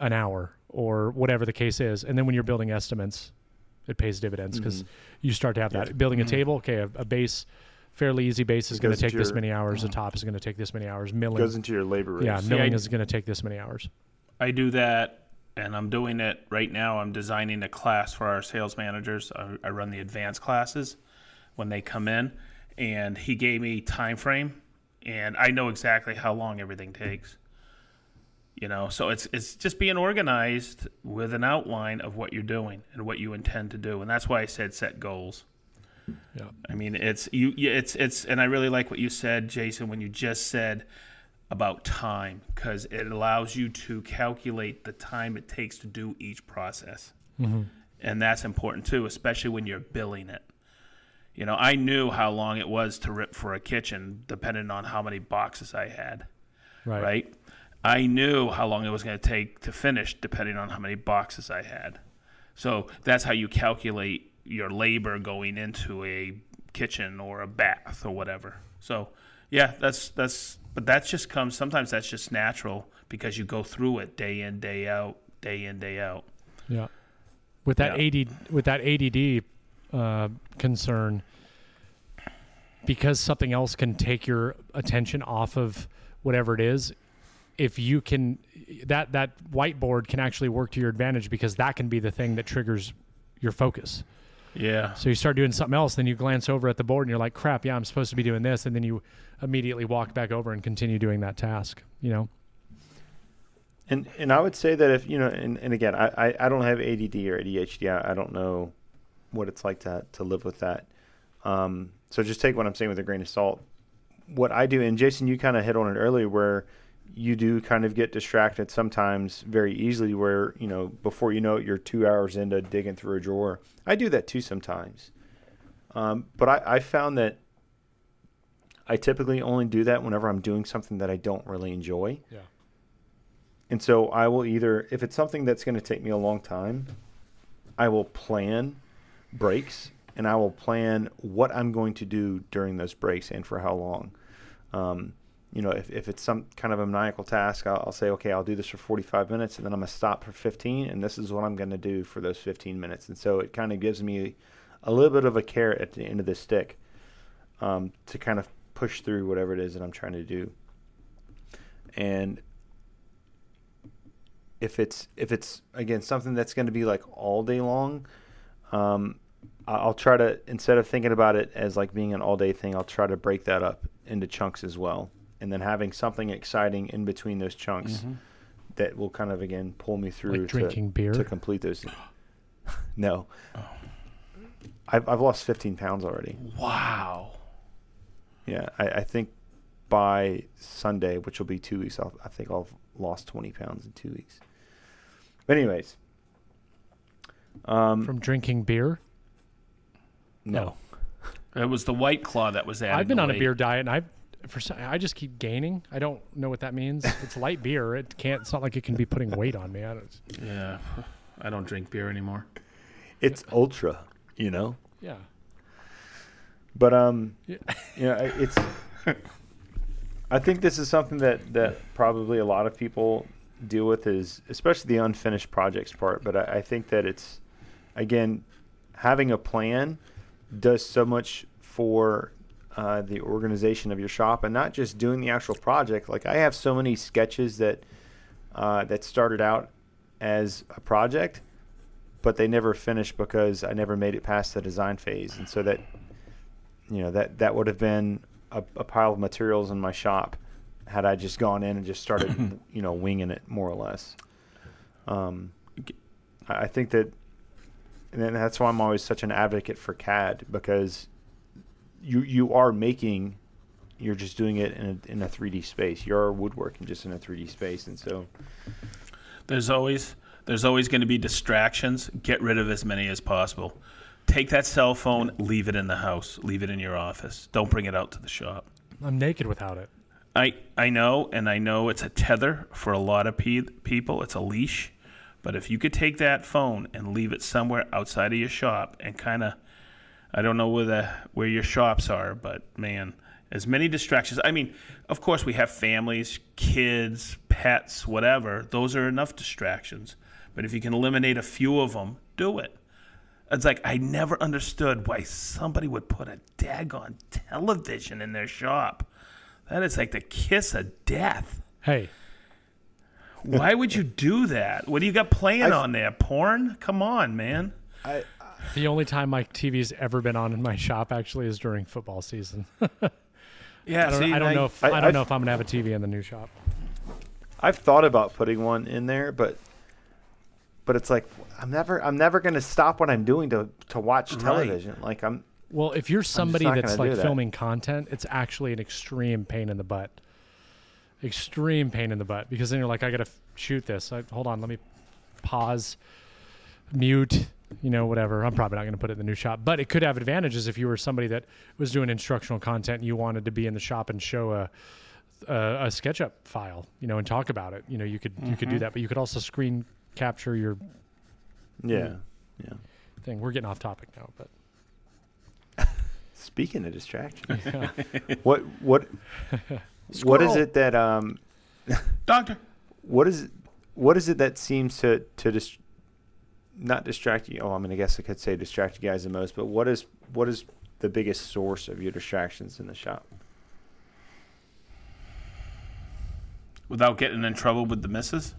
an hour or whatever the case is. And then when you're building estimates, it pays dividends, because you start to have that. Building a table, okay, a base, fairly easy base is going to take this many hours. The top is going to take this many hours. Milling goes into your labor rates. Yeah, milling is going to take this many hours. I do that. And I'm doing it right now. I'm designing a class for our sales managers. I run the advanced classes when they come in, and he gave me time frame, and I know exactly how long everything takes, you know. So it's just being organized with an outline of what you're doing and what you intend to do. And that's why I said set goals. Yeah. I mean, and I really like what you said, Jason, when you just said about time, because it allows you to calculate the time it takes to do each process. And that's important too, especially when you're billing it. You know, I knew how long it was to rip for a kitchen, depending on how many boxes I had, right? I knew how long it was going to take to finish, depending on how many boxes I had. So that's how you calculate your labor going into a kitchen or a bath or whatever. So, yeah, but that just comes, sometimes that's just natural, because you go through it day in, day out. Yeah. With that ADD concern, because something else can take your attention off of whatever it is. If you can, that whiteboard can actually work to your advantage, because that can be the thing that triggers your focus. Yeah. So you start doing something else, then you glance over at the board and you're like, crap, yeah, I'm supposed to be doing this. And then you immediately walk back over and continue doing that task, you know? And I would say that if, you know, and again, I don't have ADD or ADHD. I don't know what it's like to live with that. So just take what I'm saying with a grain of salt. What I do, and Jason, you kind of hit on it earlier, where you do kind of get distracted sometimes very easily, where, you know, before you know it, you're 2 hours into digging through a drawer. I do that too sometimes. But I found that I typically only do that whenever I'm doing something that I don't really enjoy. Yeah. And so I will either, if it's something that's going to take me a long time, I will plan breaks, and I will plan what I'm going to do during those breaks and for how long. You know, if it's some kind of a maniacal task, I'll say, okay, I'll do this for 45 minutes, and then I'm going to stop for 15, and this is what I'm going to do for those 15 minutes. And so it kind of gives me a little bit of a carrot at the end of the stick to kind of push through whatever it is that I'm trying to do. And if it's again, something that's going to be like all day long, I'll try to, instead of thinking about it as like being an all day thing, I'll try to break that up into chunks as well. And then having something exciting in between those chunks that will kind of, again, pull me through, like drinking beer to complete those. No, I've lost 15 pounds already. Wow. Yeah. I think by Sunday, which will be 2 weeks, I think I'll have lost 20 pounds in 2 weeks. But anyways, from drinking beer? No. It was the White Claw that was added. I've been on a beer diet, and I just keep gaining. I don't know what that means. It's light beer. It's not like it can be putting weight on me. Yeah. I don't drink beer anymore. It's ultra, you know? Yeah. But yeah. You know, it's I think this is something that probably a lot of people deal with, is especially the unfinished projects part. But I think that it's, again, having a plan does so much for the organization of your shop, and not just doing the actual project. Like, I have so many sketches that started out as a project, but they never finished because I never made it past the design phase. And so that, you know, that would have been a pile of materials in my shop had I just gone in and just started, you know, winging it more or less. I think that, and that's why I'm always such an advocate for CAD, because you are making, you're just doing it in a 3D space. You're woodworking just in a 3D space. And so there's always going to be distractions. Get rid of as many as possible. Take that cell phone, leave it in the house, leave it in your office. Don't bring it out to the shop. I'm naked without it. I know, and I know it's a tether for a lot of people. It's a leash. But if you could take that phone and leave it somewhere outside of your shop and kind of, I don't know where your shops are, but man, as many distractions. I mean, of course we have families, kids, pets, whatever. Those are enough distractions. But if you can eliminate a few of them, do it. It's like, I never understood why somebody would put a daggone television in their shop. That is like the kiss of death. Hey. Why would you do that? What do you got playing on there? Porn? Come on, man. The only time my TV's ever been on in my shop, actually, is during football season. Yeah, I don't know if I'm going to have a TV in the new shop. I've thought about putting one in there, but it's like, I'm never going to stop what I'm doing to watch television. Right. Like Well, if you're somebody that's like filming content, it's actually an extreme pain in the butt. Extreme pain in the butt, because then you're like, I got to shoot this. Hold on, let me pause, mute, you know, whatever. I'm probably not going to put it in the new shop, but it could have advantages if you were somebody that was doing instructional content and you wanted to be in the shop and show a SketchUp file, you know, and talk about it. You know, you could do that, but you could also screen capture your thing. We're getting off topic now, but speaking of distraction, yeah. what Squirrel. What is it that Doctor? What is it that seems to not distract you? Oh, I mean, I guess I could say distract you guys the most. But what is the biggest source of your distractions in the shop? Without getting in trouble with the missus?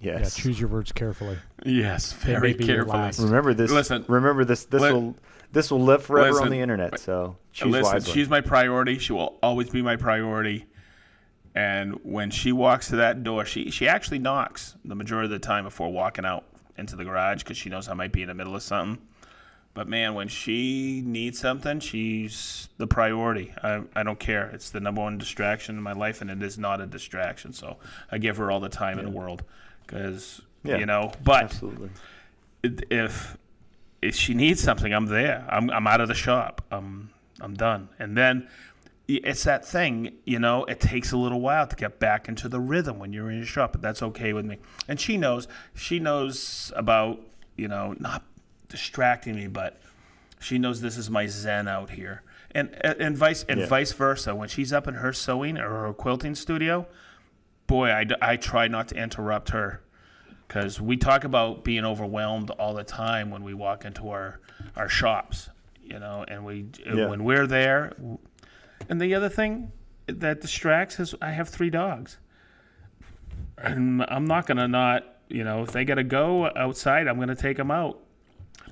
Yes. Yeah, choose your words carefully. Yes, very carefully. Remember this. Listen. Remember this. This will live forever on the internet. So choose wisely. She's my priority. She will always be my priority. And when she walks to that door, she actually knocks the majority of the time before walking out into the garage, because she knows I might be in the middle of something. But man, when she needs something, she's the priority. I don't care. It's the number one distraction in my life, and it is not a distraction. So I give her all the time in the world, because you know. But absolutely. If she needs something, I'm there. I'm out of the shop. I'm done. And then it's that thing, you know, it takes a little while to get back into the rhythm when you're in your shop, but that's okay with me. And she knows about you know, not distracting me, but she knows this is my zen out here. And vice versa. When she's up in her sewing or her quilting studio, boy, I try not to interrupt her, because we talk about being overwhelmed all the time when we walk into our shops, you know, and when we're there. And the other thing that distracts is I have 3 dogs. And I'm not going to not, you know, if they got to go outside, I'm going to take them out.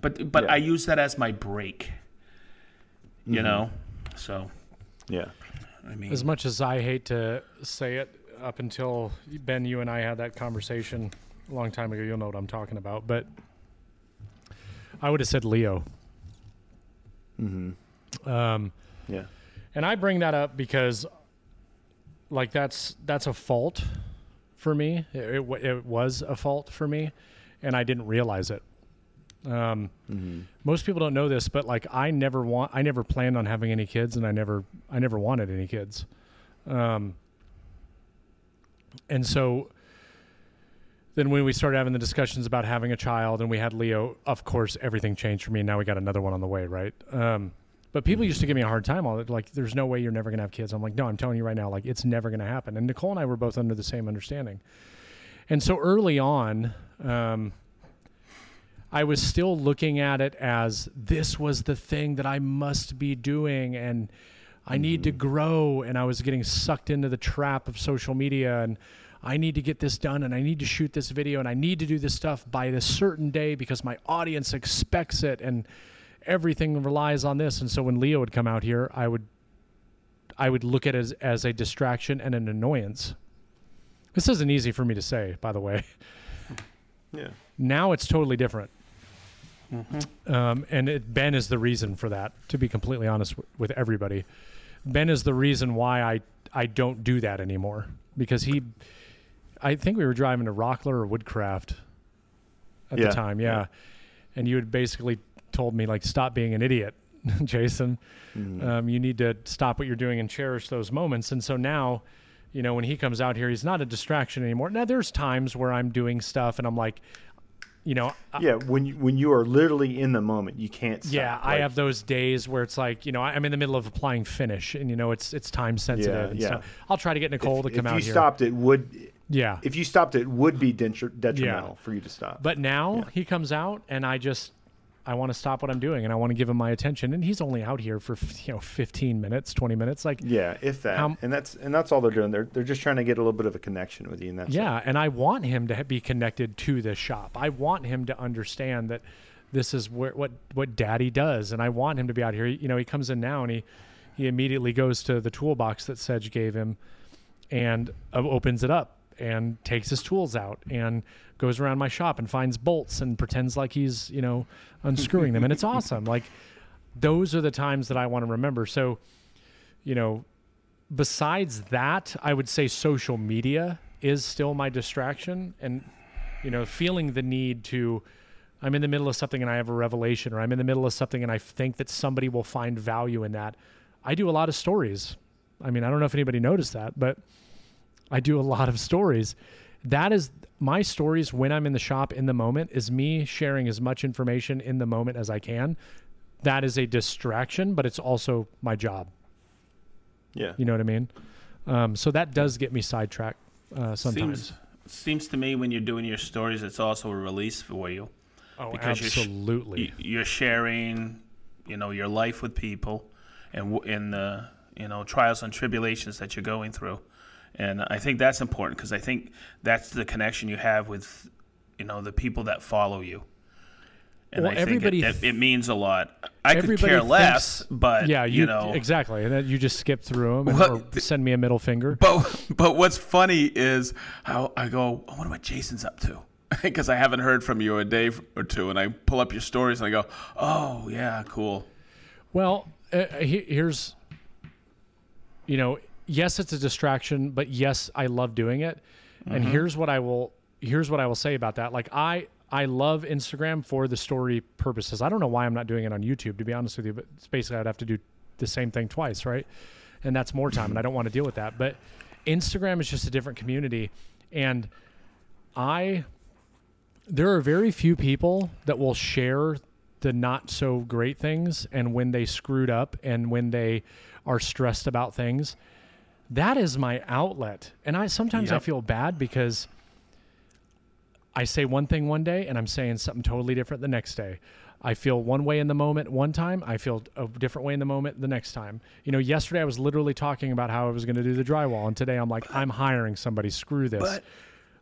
But I use that as my break. You know, so yeah. I mean, as much as I hate to say it, up until Ben, you and I had that conversation a long time ago, you'll know what I'm talking about. But I would have said Leo. Mm-hmm. Yeah. And I bring that up because, like, that's a fault for me. It was a fault for me, and I didn't realize it. Most people don't know this, but like I never planned on having any kids, and I never wanted any kids. And so then when we started having the discussions about having a child and we had Leo, of course, everything changed for me. Now we got another one on the way. Right. But people used to give me a hard time. Like, there's no way you're never going to have kids. I'm like, no, I'm telling you right now, like, it's never going to happen. And Nicole and I were both under the same understanding. And so early on, I was still looking at it as this was the thing that I must be doing and I need to grow. And I was getting sucked into the trap of social media and I need to get this done and I need to shoot this video and I need to do this stuff by this certain day because my audience expects it and everything relies on this. And so when Leo would come out here, I would look at it as a distraction and an annoyance. This isn't easy for me to say, by the way. Yeah. Now it's totally different. And Ben is the reason for that, to be completely honest with everybody. Ben is the reason why I don't do that anymore, because I think we were driving to Rockler or Woodcraft at the time. Yeah. And you had basically told me, like, stop being an idiot, Jason. You need to stop what you're doing and cherish those moments. And so now, you know, when he comes out here, he's not a distraction anymore. Now there's times where I'm doing stuff and I'm like, you know, when you are literally in the moment, you can't stop. Yeah, like, I have those days where it's like, you know, I'm in the middle of applying Finish, and you know, it's time sensitive. And so I'll try to get Nicole to come out here. If you stopped, it would be detrimental for you to stop. But now he comes out, and I want to stop what I'm doing, and I want to give him my attention. And he's only out here for 15 minutes, 20 minutes, like if that. And that's all they're doing. They're just trying to get a little bit of a connection with you, and that's it. And I want him to be connected to the shop. I want him to understand that this is what Daddy does, and I want him to be out here. You know, he comes in now, and he immediately goes to the toolbox that Sedge gave him, and opens it up, and takes his tools out and goes around my shop and finds bolts and pretends like he's, you know, unscrewing them. And it's awesome. Like, those are the times that I want to remember. So, you know, besides that, I would say social media is still my distraction. And, you know, feeling the need to, I'm in the middle of something and I have a revelation, or I'm in the middle of something and I think that somebody will find value in that. I do a lot of stories. I mean, I don't know if anybody noticed that, but I do a lot of stories. That is my stories when I'm in the shop in the moment, is me sharing as much information in the moment as I can. That is a distraction, but it's also my job. Yeah. You know what I mean? So that does get me sidetracked sometimes. Seems to me when you're doing your stories, it's also a release for you. Oh, because absolutely. You're sharing, you know, your life with people and in the, you know, trials and tribulations that you're going through. And I think that's important, because I think that's the connection you have with, you know, the people that follow you. And I think it means a lot. I could care less, but, you know. Exactly. And then you just skip through them or send me a middle finger. But what's funny is how I go, I wonder what Jason's up to, because I haven't heard from you a day or two. And I pull up your stories and I go, oh, yeah, cool. Well, here's, you know, yes, it's a distraction, but yes, I love doing it. And here's what I will say about that. Like, I love Instagram for the story purposes. I don't know why I'm not doing it on YouTube, to be honest with you, but it's basically I'd have to do the same thing twice, right? And that's more time, and I don't want to deal with that. But Instagram is just a different community. And I there are very few people that will share the not so great things and when they screwed up and when they are stressed about things. That is my outlet. And I sometimes I feel bad because I say one thing one day and I'm saying something totally different the next day. I feel one way in the moment one time. I feel a different way in the moment the next time. You know, yesterday I was literally talking about how I was going to do the drywall, and today I'm like, I'm hiring somebody. Screw this.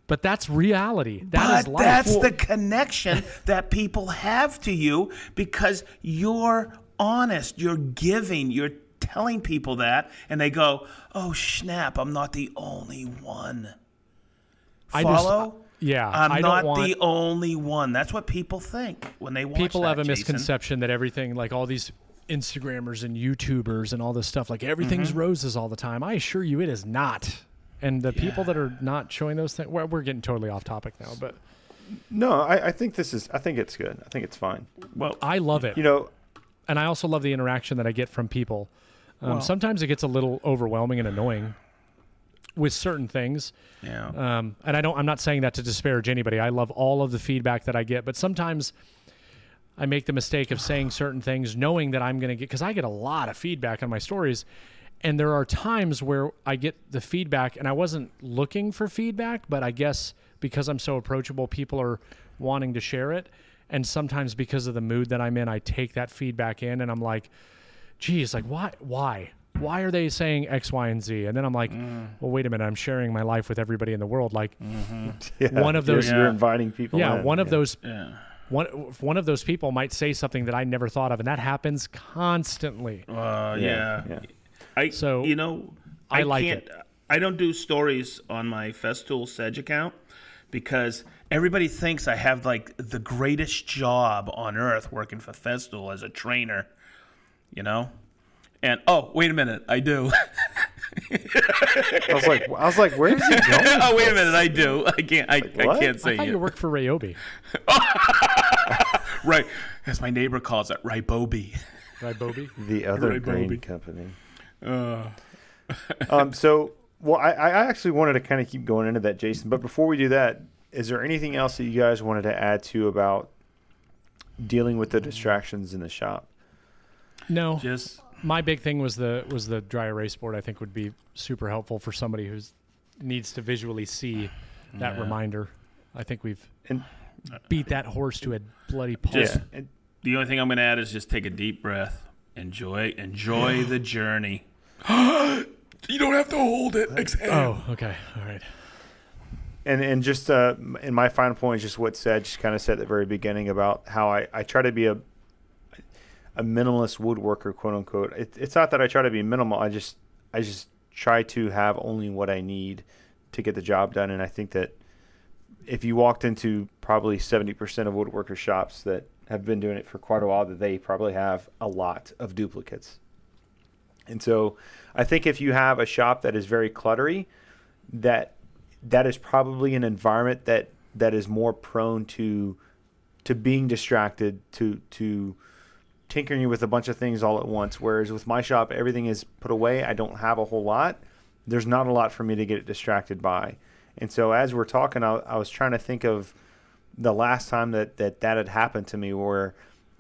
But that's reality. That is life. That's the connection that people have to you because you're honest, you're giving, you're telling people that, and they go, oh, snap, I'm not the only one. Follow? I'm not the only one. That's what people think when they watch that, people have a misconception that everything, like all these Instagrammers and YouTubers and all this stuff, like everything's roses all the time. I assure you it is not. And the people that are not showing those things, well, we're getting totally off topic now. But no, I think this is, I think it's good. I think it's fine. Well, I love it. You know, and I also love the interaction that I get from people. Sometimes it gets a little overwhelming and annoying with certain things. Yeah. And I'm not saying that to disparage anybody. I love all of the feedback that I get, but sometimes I make the mistake of saying certain things knowing that I'm going to get, because I get a lot of feedback on my stories, and there are times where I get the feedback and I wasn't looking for feedback, but I guess because I'm so approachable, people are wanting to share it. And sometimes because of the mood that I'm in, I take that feedback in and I'm like, geez, like why are they saying X, Y, and Z? And then I'm like, well, wait a minute. I'm sharing my life with everybody in the world. Like one of those, you're inviting people. One of those people might say something that I never thought of. And that happens constantly. I like it. I don't do stories on my Festool Sedge account because everybody thinks I have like the greatest job on earth working for Festool as a trainer, you know? And oh, wait a minute, I do. I was like, where is he going? Oh, wait a minute, I do. I can't say. I thought you work for Ryobi. Right, as my neighbor calls it, Ryobi. Ryobi, the other green company. I actually wanted to kind of keep going into that, Jason. But before we do that, is there anything else that you guys wanted to add to about dealing with the distractions in the shop? No, just. My big thing was the dry erase board. I think would be super helpful for somebody who needs to visually see that reminder. I think we've beat that horse to a bloody pulp. The only thing I'm going to add is just take a deep breath, enjoy the journey. You don't have to hold it. Exhale. Oh, okay, all right. And just and my final point is just what Sedge just kind of said at the very beginning about how I try to be a minimalist woodworker, quote unquote. It's not that I try to be minimal. I just try to have only what I need to get the job done. And I think that if you walked into probably 70% of woodworker shops that have been doing it for quite a while, that they probably have a lot of duplicates. And so I think if you have a shop that is very cluttery, that is probably an environment that is more prone to being distracted, to tinkering with a bunch of things all at once. Whereas with my shop, everything is put away. I don't have a whole lot. There's not a lot for me to get distracted by. And so as we're talking, I was trying to think of the last time that had happened to me where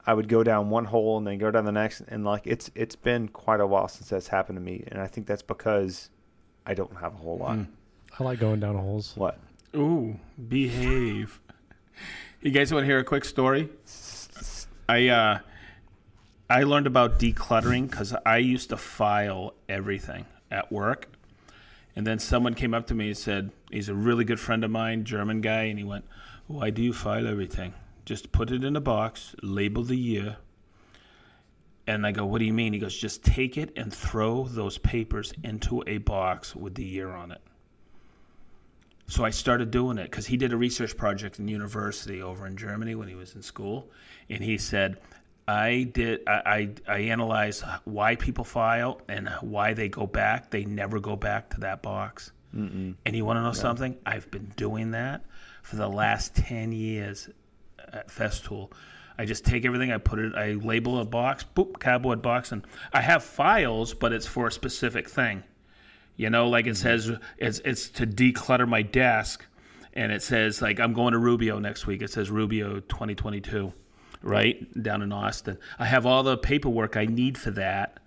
I would go down one hole and then go down the next. And like, it's been quite a while since that's happened to me. And I think that's because I don't have a whole lot. I like going down holes. What? Ooh, behave. You guys want to hear a quick story? I learned about decluttering because I used to file everything at work. And then someone came up to me and said, he's a really good friend of mine, German guy. And he went, why do you file everything? Just put it in a box, label the year. And I go, what do you mean? He goes, just take it and throw those papers into a box with the year on it. So I started doing it because he did a research project in university over in Germany when he was in school. And he said, I analyze why people file and why they go back. They never go back to that box. Mm-mm. And you want to know something? I've been doing that for the last 10 years at Festool. I just take everything, I label a box, boop, cardboard box, and I have files, but it's for a specific thing. You know, like it says, it's to declutter my desk. and it says, like, I'm going to Rubio next week. It says Rubio 2022, right, down in Austin. I have all the paperwork I need for that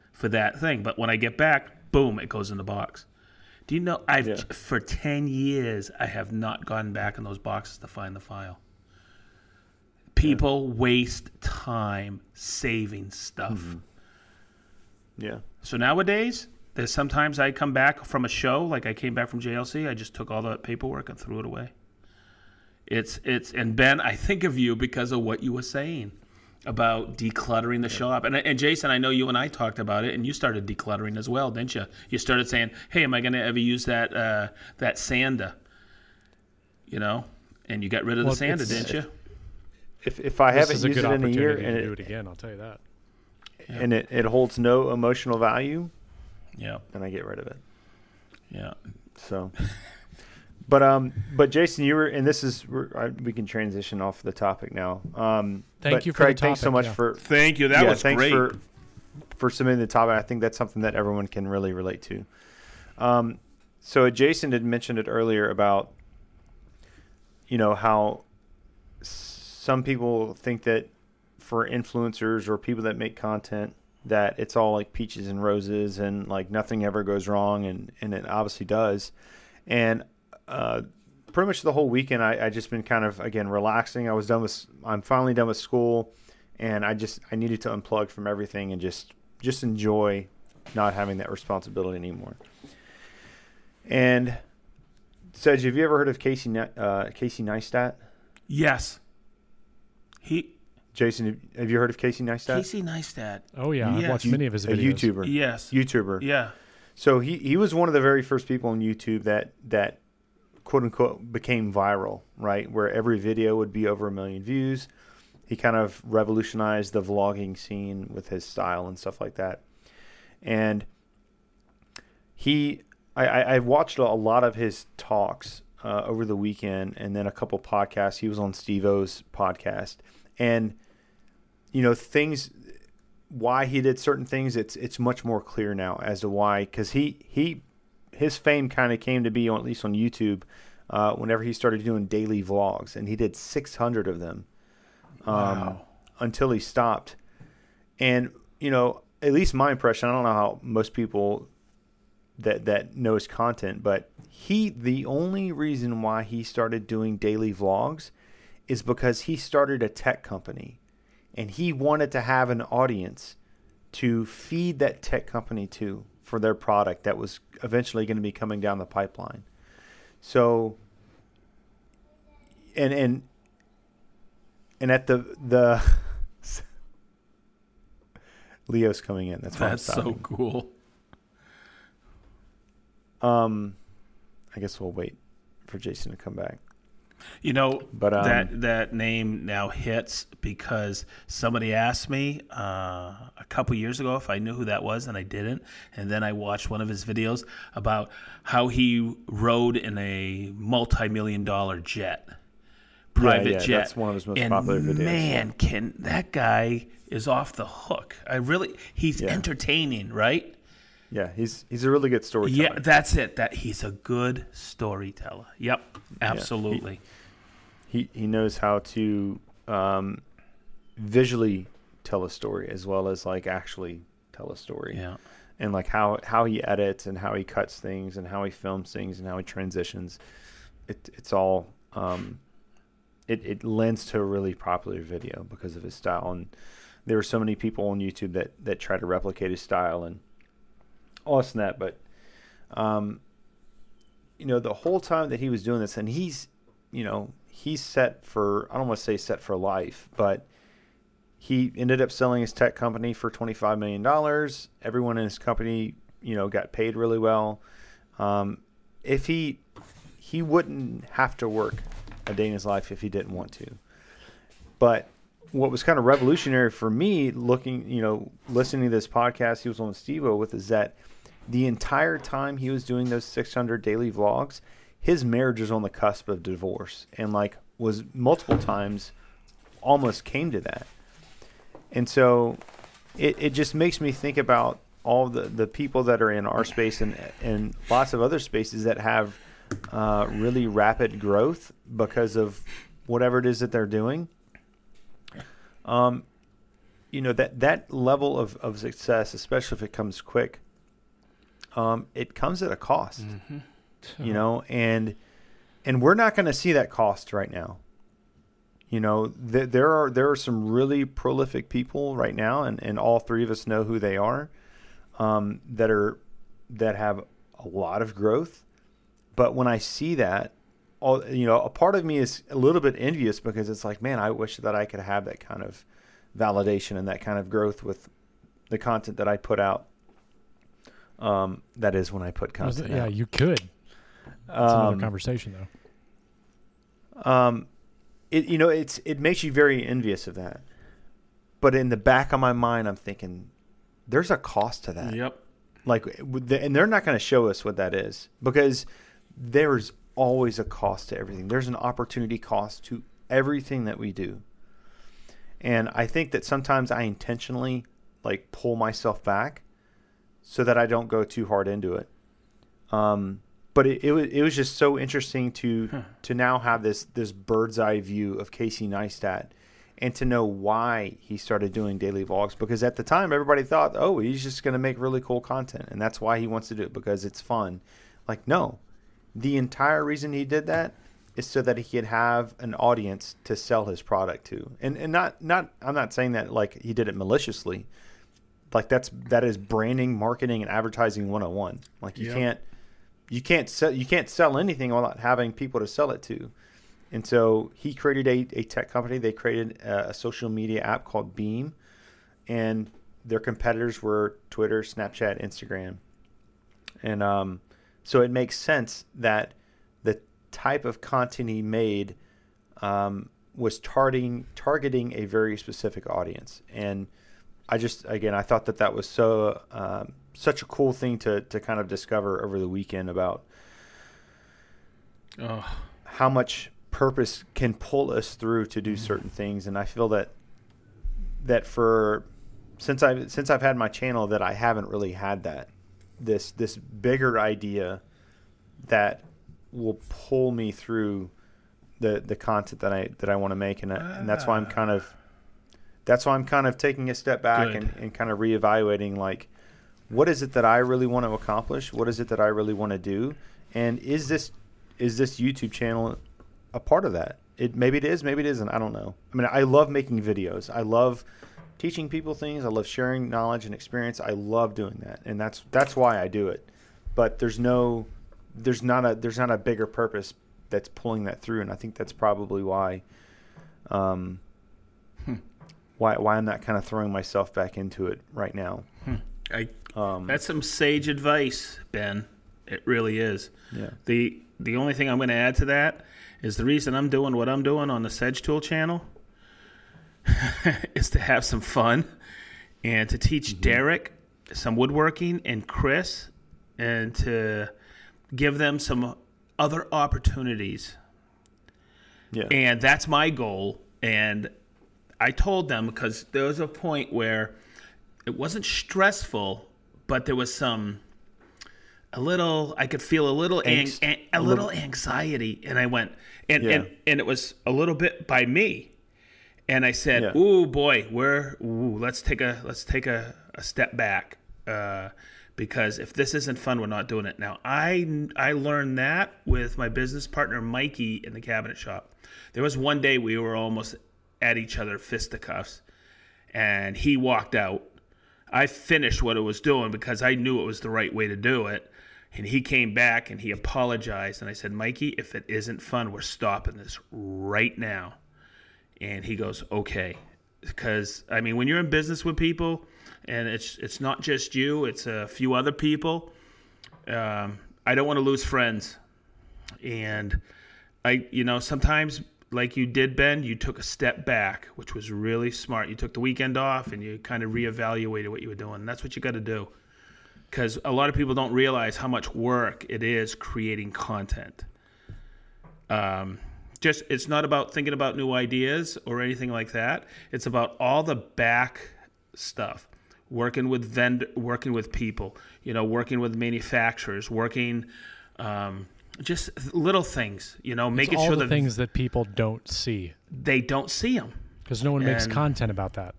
thing. But when I get back, boom, it goes in the box. Do you know, for 10 years, I have not gone back in those boxes to find the file. People waste time saving stuff. Mm-hmm. Yeah. So nowadays, there's sometimes I come back from a show, like I came back from JLC, I just took all that paperwork and threw it away. And Ben, I think of you because of what you were saying about decluttering the shop. And Jason, I know you and I talked about it, and you started decluttering as well, didn't you? You started saying, hey, am I going to ever use that sander? You know? And you got rid of the sander, didn't you? If I haven't used it in a year, and do it again, I'll tell you that. Yeah. And it holds no emotional value. Yeah. And I get rid of it. Yeah. So, but Jason, you were, and this is we can transition off the topic now. Thank you, Craig. Thanks so much for. Thank you. That was great. For submitting the topic, I think that's something that everyone can really relate to. So Jason had mentioned it earlier about, you know, how some people think that for influencers or people that make content that it's all like peaches and roses and like nothing ever goes wrong. And it obviously does. And pretty much the whole weekend, I just been kind of, again, relaxing. I'm finally done with school, and I needed to unplug from everything and just enjoy not having that responsibility anymore. And Sej, have you ever heard of Casey Neistat? Yes. Jason, have you heard of Casey Neistat? Casey Neistat. Oh, yeah. Yes. I've watched many of his videos. A YouTuber. Yes. YouTuber. Yeah. So he was one of the very first people on YouTube that quote-unquote became viral, right, where every video would be over 1 million views. He kind of revolutionized the vlogging scene with his style and stuff like that. And I watched a lot of his talks over the weekend, and then a couple podcasts. He was on Steve-O's podcast, and you know, things, why he did certain things, it's much more clear now as to why, because his fame kind of came to be on, at least on YouTube, whenever he started doing daily vlogs, and he did 600 of them. Wow. Until he stopped. And you know, at least my impression, I don't know how most people that know his content, but the only reason why he started doing daily vlogs is because he started a tech company, and he wanted to have an audience to feed that tech company to for their product that was eventually going to be coming down the pipeline. So, and at the Leo's coming in. That's why I'm stopping. That's so cool. I guess we'll wait for Jason to come back. You know, but, that name now hits because somebody asked me a couple years ago if I knew who that was, and I didn't. And then I watched one of his videos about how he rode in a multi-million-dollar jet, private jet. That's one of his most popular videos. Man, that guy is off the hook. He's entertaining, right? Yeah, he's a really good storyteller. Yeah, that's it. That he's a good storyteller. Yep, absolutely. Yeah. He knows how to visually tell a story as well as like actually tell a story. Yeah, and like how he edits and how he cuts things and how he films things and how he transitions. It's all it lends to a really popular video because of his style. And there are so many people on YouTube that try to replicate his style and. Awesome that, but you know, the whole time that he was doing this, and he's I don't want to say set for life, but he ended up selling his tech company for $25 million. Everyone in his company, you know, got paid really well. If he wouldn't have to work a day in his life if he didn't want to, but. What was kind of revolutionary for me listening to this podcast he was on Steve-O with is that the entire time he was doing those 600 daily vlogs, his marriage was on the cusp of divorce and like was multiple times almost came to that. And so it just makes me think about all the people that are in our space and lots of other spaces that have really rapid growth because of whatever it is that they're doing. You know, that level of success, especially if it comes quick, it comes at a cost, mm-hmm. You know, and we're not going to see that cost right now. You know, there are some really prolific people right now, and all three of us know who they are, that have a lot of growth. But when I see that, you know, a part of me is a little bit envious because it's like, man, I wish that I could have that kind of validation and that kind of growth with the content that I put out. That is when I put content out. Yeah, you could. That's another conversation, though. You know, it makes you very envious of that. But in the back of my mind, I'm thinking, there's a cost to that. Yep. Like, and they're not going to show us what that is, because there's always a cost to everything. There's an opportunity cost to everything that we do. And I think that sometimes I intentionally, like, pull myself back so that I don't go too hard into it. But it was just so interesting to now have this bird's eye view of Casey Neistat, and to know why he started doing daily vlogs. Because at the time, everybody thought, oh, he's just going to make really cool content, and that's why he wants to do it, because it's fun. Like, no, the entire reason he did that is so that he could have an audience to sell his product to. And not I'm not saying that like he did it maliciously. Like that is branding, marketing, and advertising 101. Like you can't. You can't sell anything without having people to sell it to. And so he created a tech company. They created a social media app called Beam, and their competitors were Twitter, Snapchat, Instagram. And so it makes sense that the type of content he made was targeting a very specific audience. And I just, again, I thought that was so... such a cool thing to kind of discover over the weekend about how much purpose can pull us through to do certain things. And I feel that since I've had my channel, that I haven't really had that, this bigger idea that will pull me through the content that I want to make. And that's why I'm kind of taking a step back and kind of reevaluating, like, what is it that I really want to accomplish? What is it that I really want to do? And is this YouTube channel a part of that? Maybe it is, maybe it isn't. I don't know. I mean, I love making videos. I love teaching people things. I love sharing knowledge and experience. I love doing that, and that's why I do it. But there's not a bigger purpose that's pulling that through, and I think that's probably why why I'm not kind of throwing myself back into it right now. That's some sage advice, Ben. It really is. Yeah. The only thing I'm going to add to that is the reason I'm doing what I'm doing on the Sedgetool channel is to have some fun and to teach Derek some woodworking and Chris, and to give them some other opportunities. Yeah. And that's my goal. And I told them, because there was a point where it wasn't stressful, but there was I could feel a little anxiety. And I went, and it was a little bit by me. And I said, "Ooh, boy, let's take a step back. Because if this isn't fun, we're not doing it." Now, I learned that with my business partner, Mikey, in the cabinet shop. There was one day we were almost at each other, fisticuffs, and he walked out. I finished what it was doing because I knew it was the right way to do it. And he came back and he apologized. And I said, "Mikey, if it isn't fun, we're stopping this right now." And he goes, "Okay." Because, I mean, when you're in business with people, and it's not just you, it's a few other people, I don't want to lose friends. And, sometimes... like you did, Ben, you took a step back, which was really smart. You took the weekend off and you kind of reevaluated what you were doing. And that's what you got to do, because a lot of people don't realize how much work it is creating content. It's not about thinking about new ideas or anything like that. It's about all the back stuff, working with people, working with manufacturers, working Just little things, you know, making sure that things that people don't see. They don't see them. Because no one makes content about that.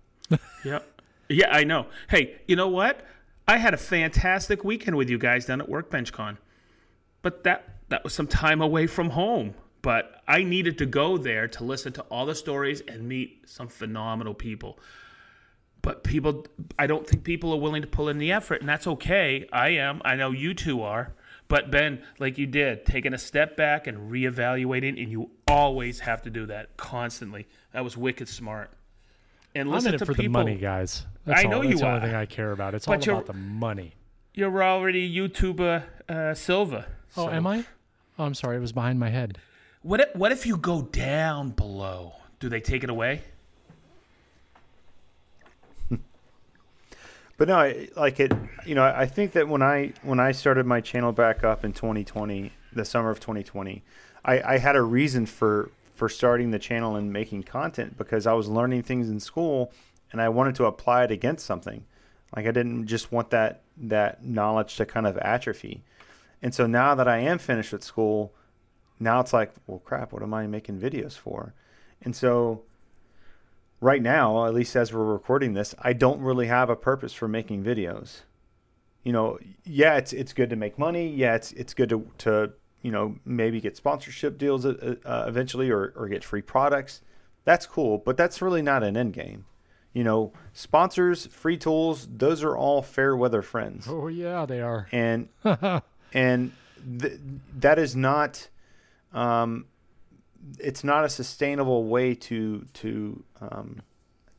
Yep. Yeah, I know. Hey, you know what? I had a fantastic weekend with you guys down at WorkbenchCon. But that was some time away from home. But I needed to go there to listen to all the stories and meet some phenomenal people. But I don't think people are willing to pull in the effort, and that's okay. I am. I know you two are. But Ben, like you did, taking a step back and reevaluating, and you always have to do that constantly. That was wicked smart. And listen to people. I'm in it for the money, guys. I know you are. That's the only thing I care about. It's all about the money. You're already YouTuber silver. Oh, am I? Oh, I'm sorry. It was behind my head. What if you go down below? Do they take it away? But no, I think that when I started my channel back up in 2020, the summer of 2020, I had a reason for starting the channel and making content because I was learning things in school and I wanted to apply it against something. Like I didn't just want that knowledge to kind of atrophy. And so now that I am finished with school, now it's like, well, crap, what am I making videos for? And so right now, at least as we're recording this, I don't really have a purpose for making videos. You know, yeah, it's good to make money. Yeah, it's good to you know, maybe get sponsorship deals eventually or get free products. That's cool, but that's really not an end game. You know, sponsors, free tools, those are all fair weather friends. Oh yeah, they are. And that is not. It's not a sustainable way to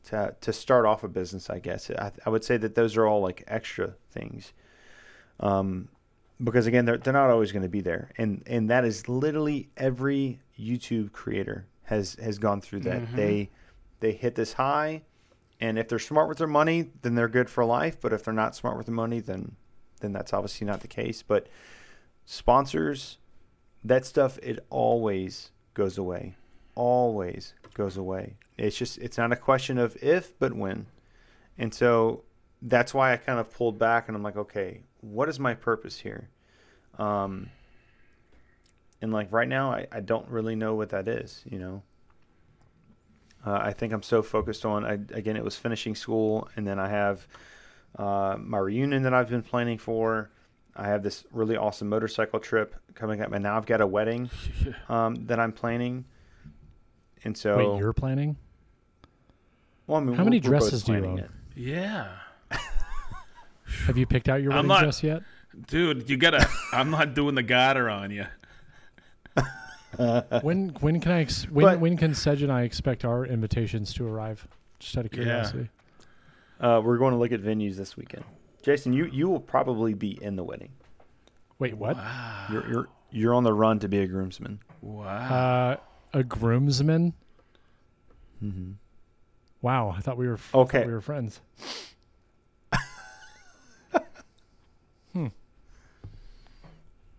start off a business, I guess. I would say that those are all like extra things, because again, they're not always going to be there, and that is literally every YouTube creator has gone through that. Mm-hmm. They hit this high, and if they're smart with their money, then they're good for life. But if they're not smart with their money, then that's obviously not the case. But sponsors, that stuff, it always goes away. Always goes away. It's just, it's not a question of if, but when. And so that's why I kind of pulled back and I'm like, okay, what is my purpose here? And like right now, I don't really know what that is, you know. I think I'm so focused on, again, it was finishing school, and then I have my reunion that I've been planning for. I have this really awesome motorcycle trip coming up, and now I've got a wedding that I'm planning. And so, wait, you're planning? Well, I mean, how many dresses do you own? Yeah. Have you picked out your wedding dress yet? Dude, you gotta. I'm not doing the garter on you. When can Sedge and I expect our invitations to arrive? Just out of curiosity. Yeah. We're going to look at venues this weekend. Jason, you will probably be in the wedding. Wait, what? Wow. You're on the run to be a groomsman. Wow. A groomsman? Mm-hmm. Wow, I thought we were okay. We were friends.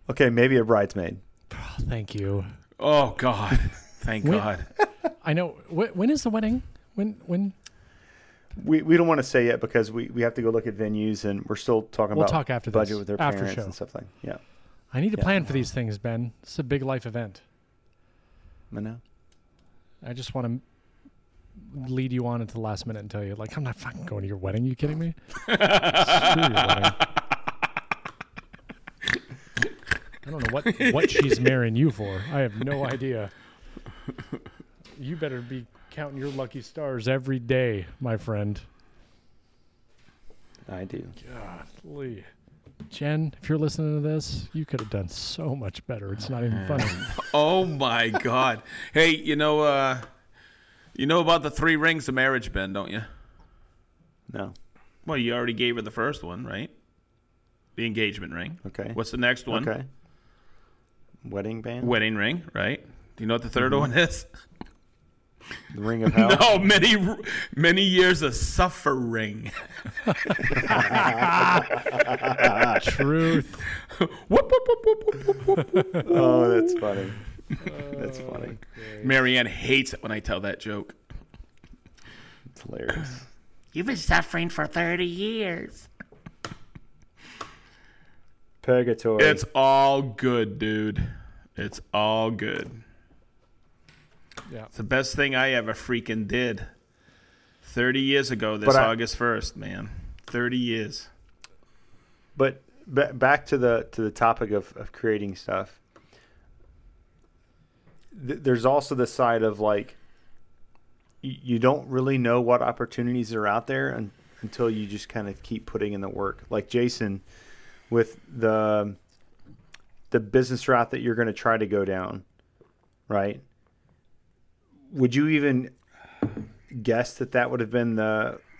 Okay, maybe a bridesmaid. Oh, thank you. Oh God, thank God. I know. When is the wedding? When? We don't want to say yet because we have to go look at venues, and we're still talking about after budget with their parents and stuff like that. Yeah. I need to plan for these things, Ben. It's a big life event. I know. I just want to lead you on into the last minute and tell you, like, I'm not fucking going to your wedding. Are you kidding me? Screw your wedding. I don't know what she's marrying you for. I have no idea. You better be counting your lucky stars every day, my friend. I do. Golly. Jen, if you're listening to this, you could have done so much better. It's not even funny. Oh my God. Hey, you know about the 3 rings of marriage, Ben, don't you? No. Well, you already gave her the first one, right? The engagement ring. Okay. What's the next one? Okay. Wedding band? Wedding ring, right? Do you know what the third one is? The ring of hell? No, many years of suffering. Truth. Oh, that's funny. That's funny. Okay. Marianne hates it when I tell that joke. It's hilarious. You've been suffering for 30 years. Purgatory. It's all good, dude. It's all good. Yeah. It's the best thing I ever freaking did. 30 years ago this August 1st, man. 30 years. But back to the topic of creating stuff. There's also the side of like, you don't really know what opportunities are out there until you just kind of keep putting in the work. Like Jason, with the business route that you're going to try to go down, right? Would you even guess that would have been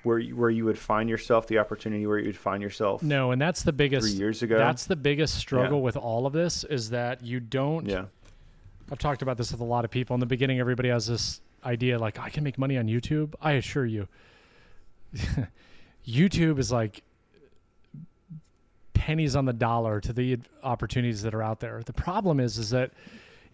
where you would find yourself, the opportunity where you would find yourself? No, and that's the biggest 3 years ago. That's the biggest struggle with all of this, is that you don't. Yeah. I've talked about this with a lot of people. In the beginning, everybody has this idea like, I can make money on YouTube. I assure you, YouTube is like pennies on the dollar to the opportunities that are out there. The problem is that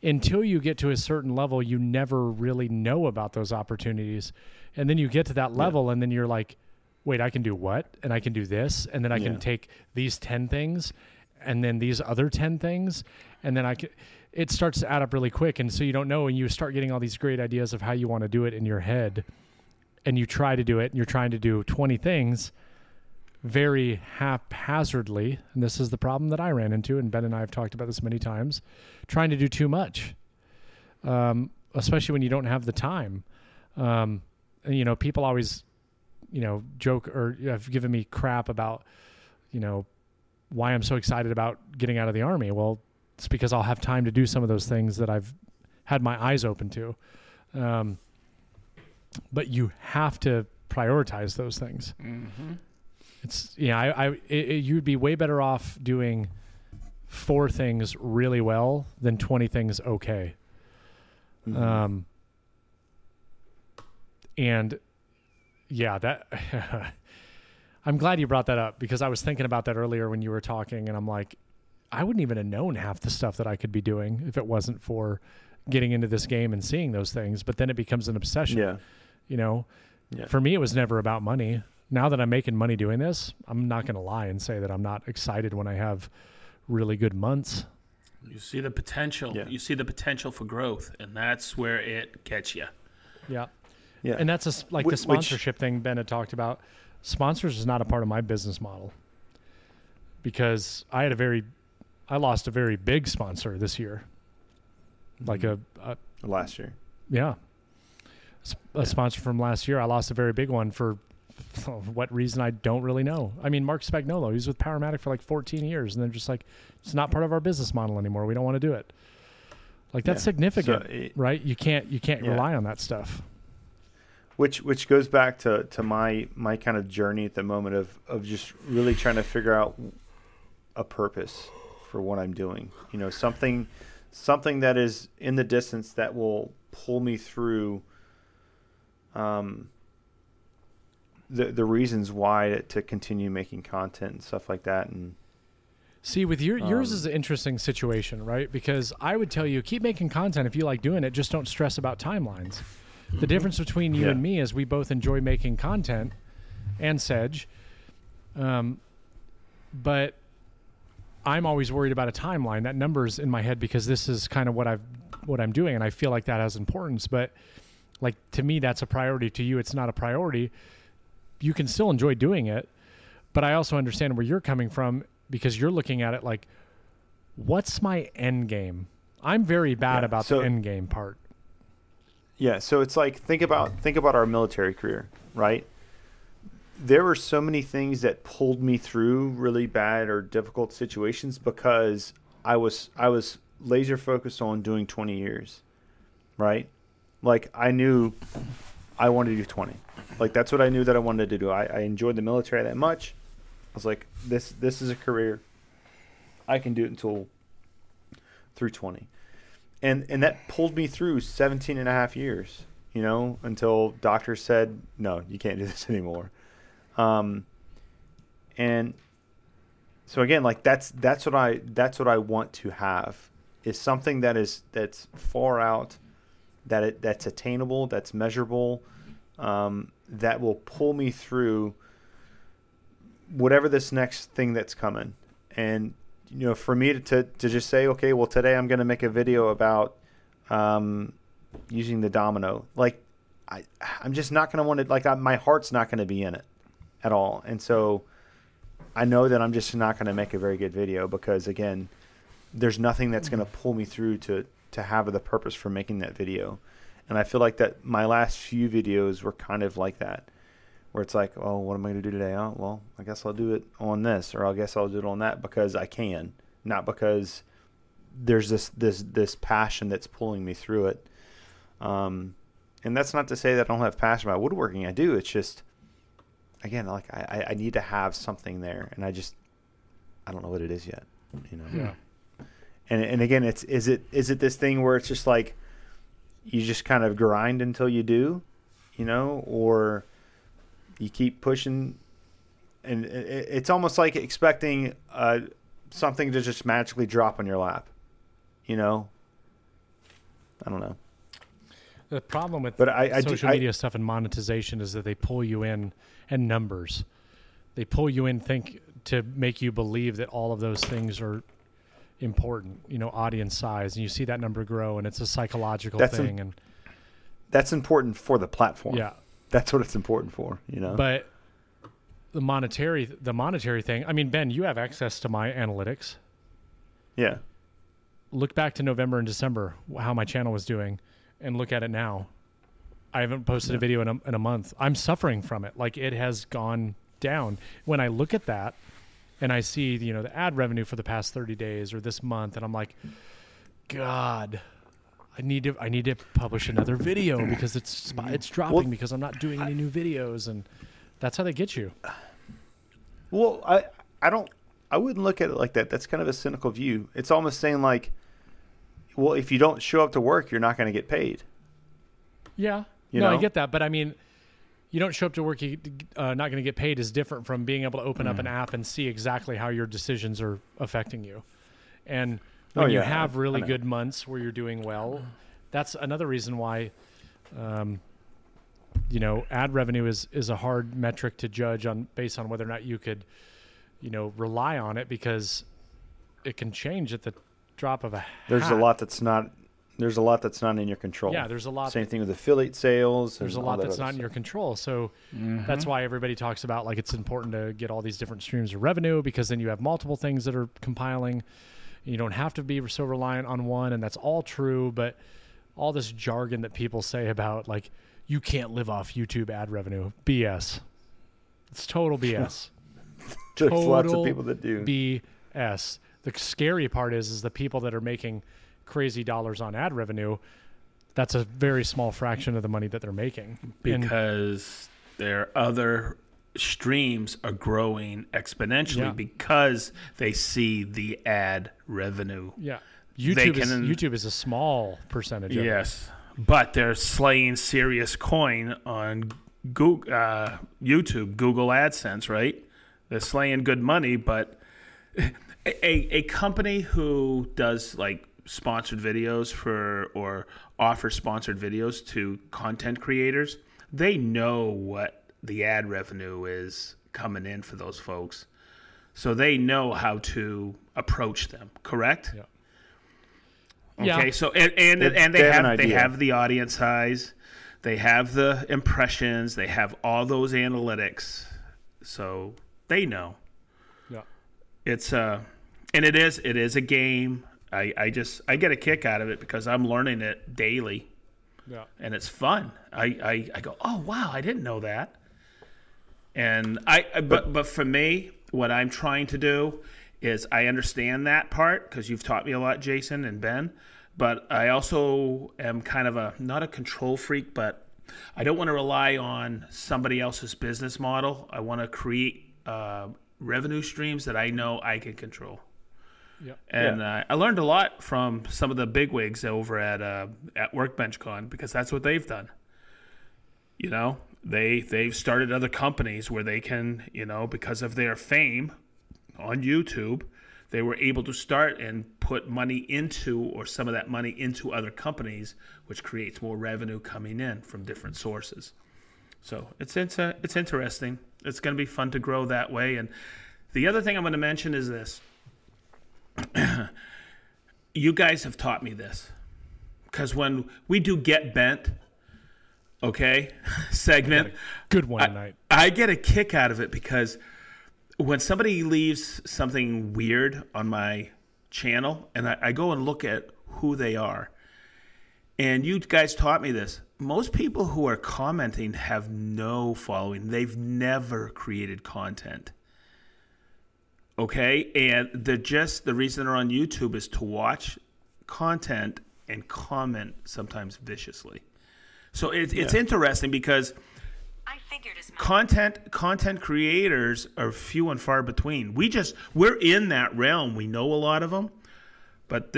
until you get to a certain level, you never really know about those opportunities. And then you get to that level and then you're like, wait, I can do what? And I can do this. And then I can take these 10 things and then these other 10 things. And then it starts to add up really quick. And so you don't know, and you start getting all these great ideas of how you want to do it in your head. And you try to do it, and you're trying to do 20 things very haphazardly. And this is the problem that I ran into, and Ben and I have talked about this many times, trying to do too much, especially when you don't have the time. And, people always, joke or have given me crap about, why I'm so excited about getting out of the Army. Well, it's because I'll have time to do some of those things that I've had my eyes open to. But you have to prioritize those things. Mm-hmm. It's, you'd be way better off doing 4 things really well than 20 things okay. Mm-hmm. I'm glad you brought that up, because I was thinking about that earlier when you were talking, and I'm like, I wouldn't even have known half the stuff that I could be doing if it wasn't for getting into this game and seeing those things. But then it becomes an obsession. Yeah. For me, it was never about money. Now that I'm making money doing this, I'm not going to lie and say that I'm not excited when I have really good months. You see the potential. Yeah. You see the potential for growth, and that's where it gets you. Yeah. Yeah. And that's the sponsorship thing Ben had talked about. Sponsors is not a part of my business model, because I lost a very big sponsor this year. Like last year. Yeah. A sponsor from last year. I lost a very big one for what reason I don't really know. I mean, Mark Spagnuolo, he's with Powermatic for like 14 years, and they're just like, it's not part of our business model anymore. We don't want to do it. Like, that's significant, so right? You can't rely on that stuff. Which goes back to my kind of journey at the moment of just really trying to figure out a purpose for what I'm doing. Something that is in the distance that will pull me through the reasons why to continue making content and stuff like that. And see, with yours is an interesting situation, right? Because I would tell you, keep making content if you like doing it, just don't stress about timelines. The difference between you and me is we both enjoy making content and Sedge. But I'm always worried about a timeline. That number's in my head because this is kind of what I'm doing, and I feel like that has importance. But like, to me, that's a priority. To you, it's not a priority. You can still enjoy doing it, but I also understand where you're coming from, because you're looking at it like, what's my end game? I'm very bad about the end game part. Yeah, so it's like, think about our military career, right? There were so many things that pulled me through really bad or difficult situations because I was laser focused on doing 20 years, right? Like, I knew I wanted to do 20. Like, that's what I knew that I wanted to do. I enjoyed the military that much. I was like, this is a career. I can do it through 20. And that pulled me through 17 and a half years, until doctors said, no, you can't do this anymore. And so again, like that's what I want to have, is something that's far out, that's attainable, that's measurable, that will pull me through whatever this next thing that's coming. And you know, for me to just say, okay, well, today I'm going to make a video about using the domino. Like, I'm just not going to want to, like, my heart's not going to be in it at all. And so I know that I'm just not going to make a very good video because, again, there's nothing that's going to pull me through to have the purpose for making that video. And I feel like that my last few videos were kind of like that, where it's like, oh, what am I going to do today? Oh, well, I guess I'll do it on this, or I guess I'll do it on that because I can, not because there's this passion that's pulling me through it. And that's not to say that I don't have passion about woodworking. I do. It's just, again, like I need to have something there, and I don't know what it is yet, you know? Yeah. And again, is it this thing where it's just like, you just kind of grind until you do, you know, or you keep pushing, and it's almost like expecting something to just magically drop on your lap, you know? I don't know. The problem with social media stuff and monetization is that they pull you in, and numbers. They pull you in to make you believe that all of those things are important, you know, audience size, and you see that number grow, and it's a psychological thing. And that's important for the platform. Yeah. That's what it's important for, you know. But the monetary thing, I mean, Ben, you have access to my analytics. Yeah. Look back to November and December, how my channel was doing, and look at it now. I haven't posted a video in a month. I'm suffering from it. Like, it has gone down. When I look at that and I see, you know, the ad revenue for the past 30 days or this month, and I'm like, God, I need to publish another video because it's dropping because I'm not doing any new videos, and that's how they get you. Well, I wouldn't look at it like that. That's kind of a cynical view. It's almost saying like, well, if you don't show up to work, you're not going to get paid. Yeah. I get that. But I mean, you don't show up to work, you're not going to get paid is different from being able to open up an app and see exactly how your decisions are affecting you. And when you have really good months where you're doing well, that's another reason why, you know, ad revenue is a hard metric to judge on based on whether or not you could, you know, rely on it, because it can change at the drop of a hat. There's a lot that's not in your control. Yeah, there's a lot. Same thing with affiliate sales. There's a lot that's not in your control. So that's why everybody talks about, like, it's important to get all these different streams of revenue, because then you have multiple things that are compiling. You don't have to be so reliant on one, and that's all true. But all this jargon that people say about, like, you can't live off YouTube ad revenue, BS. It's total BS. There's lots of people that do. BS. The scary part is the people that are making crazy dollars on ad revenue, that's a very small fraction of the money that they're making, because their other streams are growing exponentially because they see the ad revenue. Yeah. YouTube is a small percentage of it. Yes. But they're slaying serious coin on Google, YouTube, Google AdSense, right? They're slaying good money, but a company who does, like, sponsored videos or offer sponsored videos to content creators, they know what the ad revenue is coming in for those folks. So they know how to approach them, correct? Yeah. Okay, so and they have the audience size, they have the impressions, they have all those analytics. So they know. Yeah. It's and it is a game. I get a kick out of it because I'm learning it daily. Yeah. And it's fun. I go, oh wow, I didn't know that. And but for me, what I'm trying to do is I understand that part, because you've taught me a lot, Jason and Ben, but I also am kind of not a control freak, but I don't want to rely on somebody else's business model. I want to create revenue streams that I know I can control. Yep. And I learned a lot from some of the bigwigs over at WorkbenchCon, because that's what they've done. You know, they've started other companies where they can, you know, because of their fame on YouTube, they were able to start and put money into, or some of that money into, other companies, which creates more revenue coming in from different sources. So it's interesting. It's going to be fun to grow that way. And the other thing I'm going to mention is this. you guys have taught me this. Because when we do Get Bent, okay, segment. Good one tonight. I get a kick out of it because when somebody leaves something weird on my channel, and I go and look at who they are, and you guys taught me this. Most people who are commenting have no following. They've never created content. Okay? And they're just, the reason they're on YouTube is to watch content and comment sometimes viciously. So it's interesting because content creators are few and far between. We're in that realm. We know a lot of them, but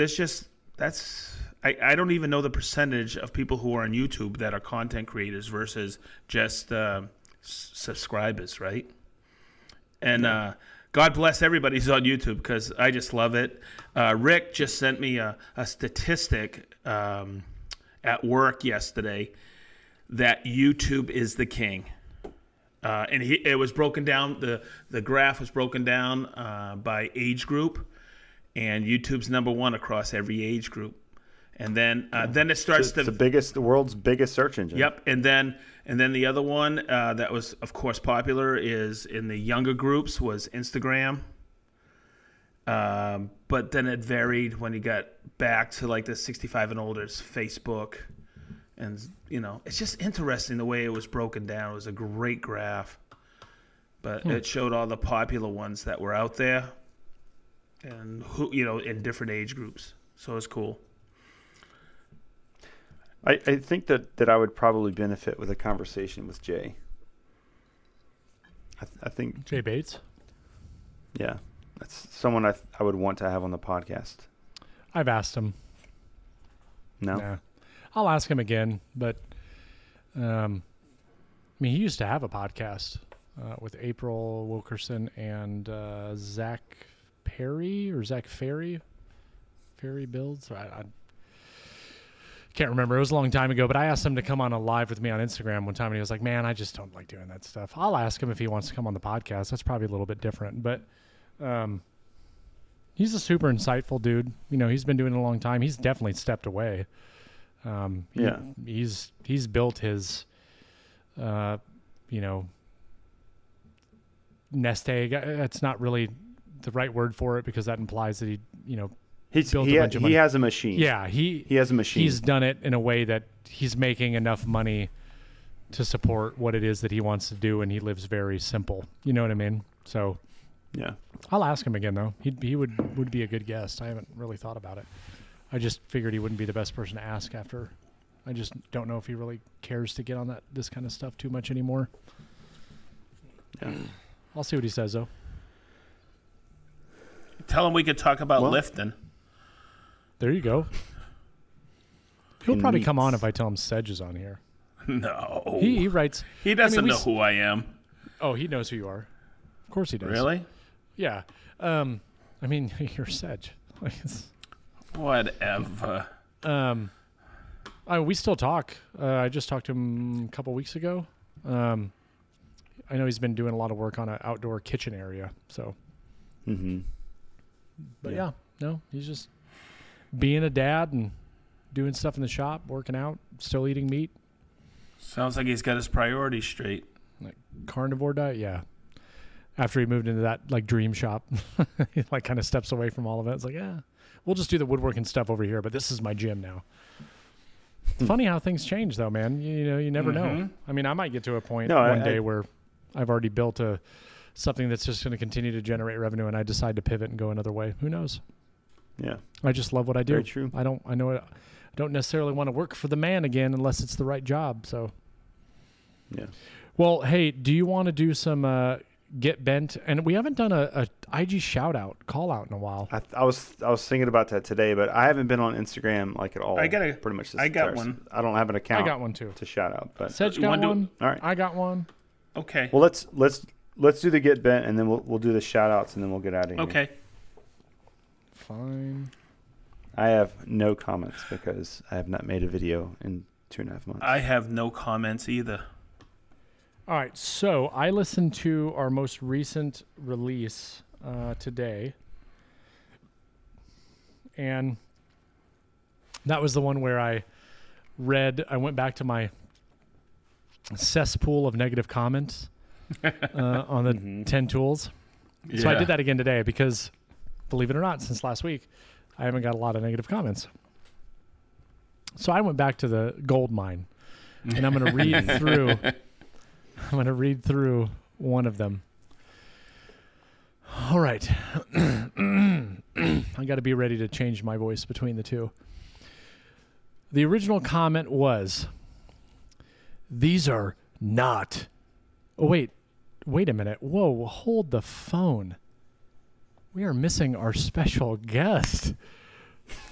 I don't even know the percentage of people who are on YouTube that are content creators versus just subscribers, right? And God bless everybody who's on YouTube because I just love it. Rick just sent me a statistic at work yesterday that YouTube is the king. And it was broken down, the graph was broken down by age group, and YouTube's number one across every age group. And then it starts to the world's biggest search engine. Yep. And then the other one that was, of course, popular is in the younger groups was Instagram. But then it varied when you got back to like the 65 and older, it's Facebook. And, you know, it's just interesting the way it was broken down. It was a great graph, but it showed all the popular ones that were out there and who, you know, in different age groups. So it's cool. I think that I would probably benefit with a conversation with Jay. I think Jay Bates. Yeah, that's someone I would want to have on the podcast. I've asked him. No, nah. I'll ask him again. But I mean, he used to have a podcast with April Wilkerson and Zach Perry or Zach Ferry. Ferry Builds. I can't remember. It was a long time ago, but I asked him to come on a live with me on Instagram one time, and he was like, man, I just don't like doing that stuff. I'll ask him if he wants to come on the podcast. That's probably a little bit different, but he's a super insightful dude. You know, he's been doing it a long time. He's definitely stepped away. He's built his, you know, nest egg. That's not really the right word for it because that implies that he, you know, he has a machine. Yeah, he has a machine. He's done it in a way that he's making enough money to support what it is that he wants to do, and he lives very simple. You know what I mean? So, yeah, I'll ask him again though. He would be a good guest. I haven't really thought about it. I just figured he wouldn't be the best person to ask after. I just don't know if he really cares to get on this kind of stuff too much anymore. Yeah. I'll see what he says though. Tell him we could talk about lifting. There you go. He'll probably come on if I tell him Sedge is on here. No. He writes. He doesn't know who I am. Oh, he knows who you are. Of course he does. Really? Yeah. I mean, you're Sedge. Whatever. We still talk. I just talked to him a couple weeks ago. I know he's been doing a lot of work on an outdoor kitchen area. So. Mm-hmm. But yeah no, he's just being a dad and doing stuff in the shop, working out, still eating meat. Sounds like he's got his priorities straight. Like carnivore diet, yeah. After he moved into that like dream shop, he like kind of steps away from all of it. It's like, yeah, we'll just do the woodworking stuff over here, but this is my gym now. It's funny how things change though, man. You know, you never know. I mean, I might get to a point one day where I've already built something that's just going to continue to generate revenue, and I decide to pivot and go another way. Who knows? Yeah, I just love what I do. Very true. I don't necessarily want to work for the man again unless it's the right job. So, yeah. Well, hey, do you want to do some Get Bent? And we haven't done a IG shout out, call out in a while. I was thinking about that today, but I haven't been on Instagram like at all. I got one. I don't have an account. I got one too to shout out. But Sedge got one. All right, I got one. Okay. Well, let's do the Get Bent, and then we'll do the shout outs, and then we'll get out of here. Okay. Fine. I have no comments because I have not made a video in 2.5 months. I have no comments either. All right. So I listened to our most recent release today. And that was the one where I went back to my cesspool of negative comments on the 10 tools. Yeah. So I did that again today because, believe it or not, since last week, I haven't got a lot of negative comments. So I went back to the gold mine, and I'm going to read through. I'm going to read through one of them. All right. I got to be ready to change my voice between the two. The original comment was, "These are not." Oh, wait a minute. Whoa, hold the phone. We are missing our special guest.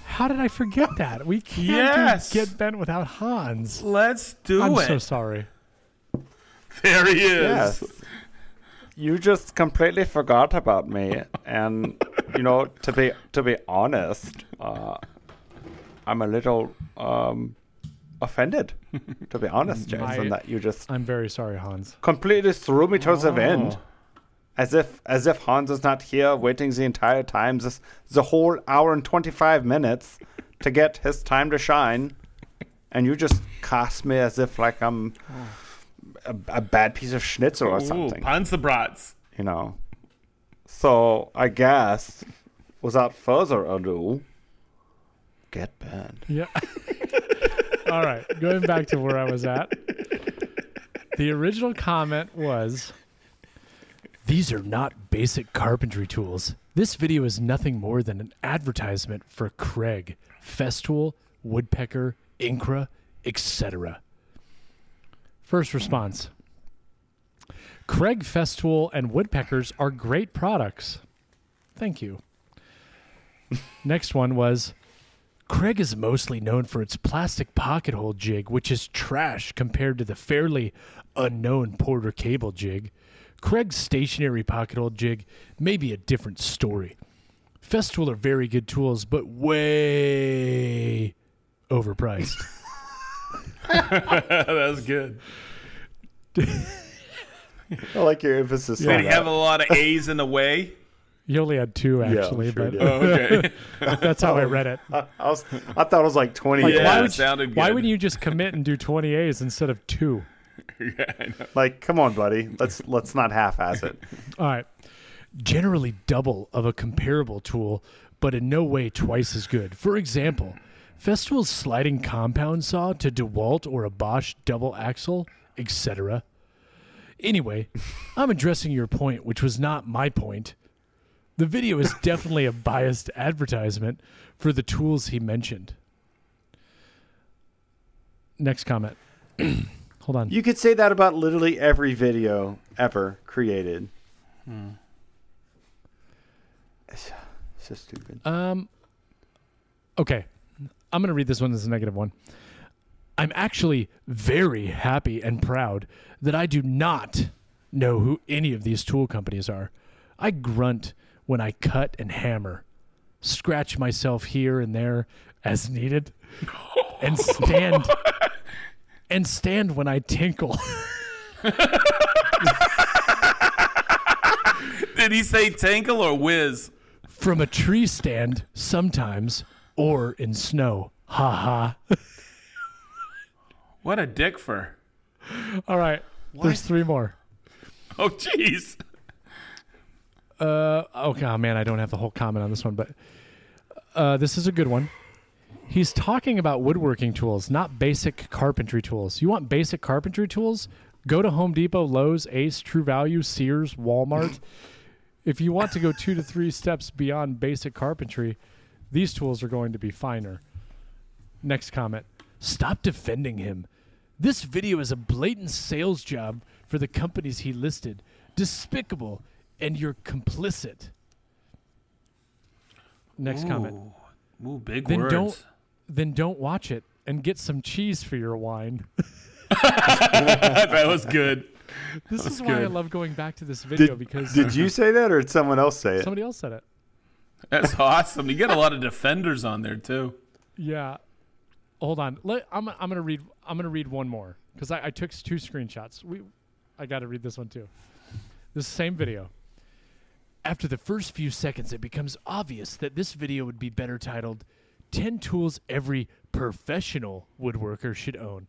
How did I forget that? We can't do Get Bent without Hans. Let's do it. I'm so sorry. There he is. Yes. You just completely forgot about me. And, you know, to be honest, I'm a little offended, to be honest, Jason, that you just... I'm very sorry, Hans. Completely threw me to the wind. As if Hans is not here waiting the entire time, the whole hour and 25 minutes to get his time to shine. And you just cast me as if like I'm a bad piece of schnitzel or something. Panzerbrats. You know. So I guess, without further ado, Get Bent. Yeah. All right. Going back to where I was at. The original comment was... These are not basic carpentry tools. This video is nothing more than an advertisement for Kreg, Festool, Woodpecker, Incra, etc. First response. Kreg, Festool, and Woodpeckers are great products. Thank you. Next one was, Kreg is mostly known for its plastic pocket hole jig, which is trash compared to the fairly unknown Porter cable jig. Craig's stationary pocket hole jig may be a different story. Festool are very good tools, but way overpriced. That was good. I like your emphasis. Did he have a lot of A's in the way? You only had two, actually. Yeah, sure, but okay. That's how I read it. I thought it was like 20 A's. Why wouldn't you just commit and do 20 A's instead of two? Yeah, I know. Like, come on, buddy. Let's not half-ass it. All right. Generally double of a comparable tool, but in no way twice as good. For example, Festool's sliding compound saw to DeWalt or a Bosch double axle, etc. Anyway, I'm addressing your point, which was not my point. The video is definitely a biased advertisement for the tools he mentioned. Next comment. Hold on. You could say that about literally every video ever created. It's so stupid. Okay. I'm going to read this one as a negative one. I'm actually very happy and proud that I do not know who any of these tool companies are. I grunt when I cut and hammer, scratch myself here and there as needed, and stand... And stand when I tinkle. Did he say tinkle or whiz? From a tree stand sometimes, or in snow. Ha ha. What a dick fur. All right. What? There's three more. Oh, jeez. Okay, oh, man, I don't have the whole comment on this one, but this is a good one. He's talking about woodworking tools, not basic carpentry tools. You want basic carpentry tools? Go to Home Depot, Lowe's, Ace, True Value, Sears, Walmart. If you want to go 2 to 3 steps beyond basic carpentry, these tools are going to be finer. Next comment. Stop defending him. This video is a blatant sales job for the companies he listed. Despicable, and you're complicit. Next comment. Ooh, big words. Then don't watch it and get some cheese for your wine. That was good. This is why I love going back to this video because... Did you say that or did someone else say it? Somebody else said it. That's awesome. You get a lot of defenders on there too. Yeah. Hold on. I'm gonna read one more because I took 2 screenshots. I got to read this one too. This same video. After the first few seconds, it becomes obvious that this video would be better titled 10 Tools Every Professional Woodworker Should Own.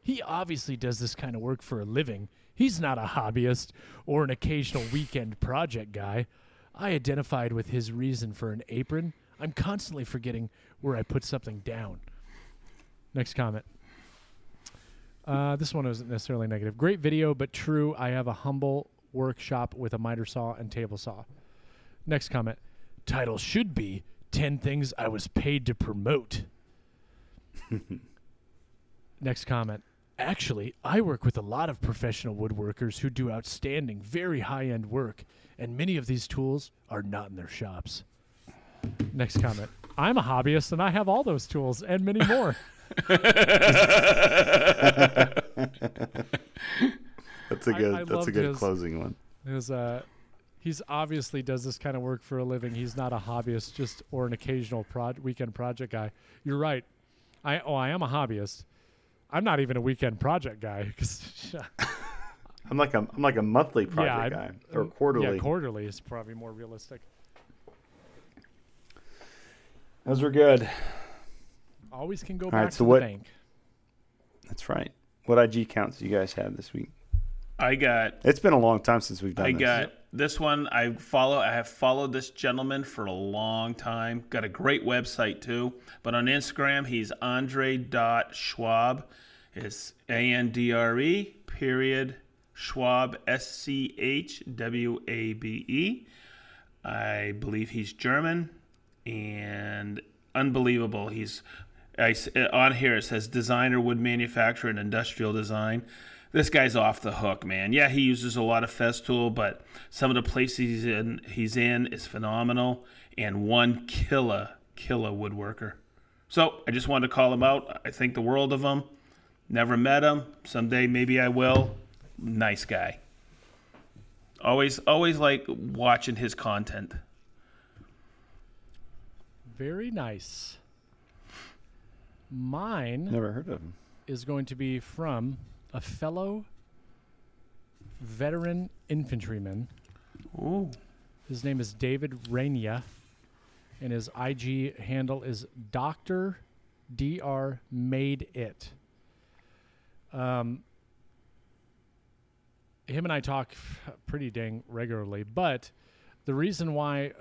He obviously does this kind of work for a living. He's not a hobbyist or an occasional weekend project guy. I identified with his reason for an apron. I'm constantly forgetting where I put something down. Next comment. This one wasn't necessarily negative. Great video, but true. I have a humble workshop with a miter saw and table saw. Next comment. Title should be 10 Things I Was Paid to Promote. Next comment. Actually, I work with a lot of professional woodworkers who do outstanding, very high-end work, and many of these tools are not in their shops. Next comment. I'm a hobbyist, and I have all those tools and many more. That's a good closing one. He's obviously does this kind of work for a living. He's not a hobbyist, just or an occasional weekend project guy. You're right. I am a hobbyist. I'm not even a weekend project guy. I'm like a monthly project guy or quarterly. Yeah, quarterly is probably more realistic. Those were good. Always can go all back right, so to the bank. That's right. What IG counts do you guys have this week? It's been a long time since we've done this. This one I have followed this gentleman for a long time. Got a great website too. But on Instagram, he's Andre.Schwab. It's ANDRE.Schwab SCHWABE. I believe he's German and unbelievable. On here it says designer, wood manufacturer, and industrial design. This guy's off the hook, man. Yeah, he uses a lot of Festool, but some of the places he's in is phenomenal. And one killer woodworker. So I just wanted to call him out. I think the world of him. Never met him. Someday maybe I will. Nice guy. Always like watching his content. Very nice. Mine never heard of him. Is going to be from a fellow veteran infantryman. Ooh. His name is David Rania, and his IG handle is Dr. Made It. Him and I talk pretty dang regularly, but the reason why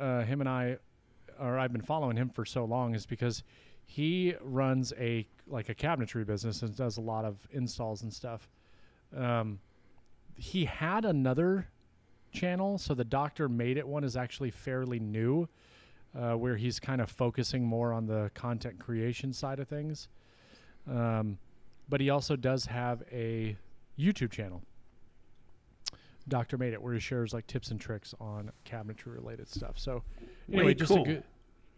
I've been following him for so long is because he runs a cabinetry business and does a lot of installs and stuff. He had another channel, so the Dr. Made It one is actually fairly new, where he's kind of focusing more on the content creation side of things. But he also does have a YouTube channel, Dr. Made It, where he shares like tips and tricks on cabinetry related stuff. So anyway, a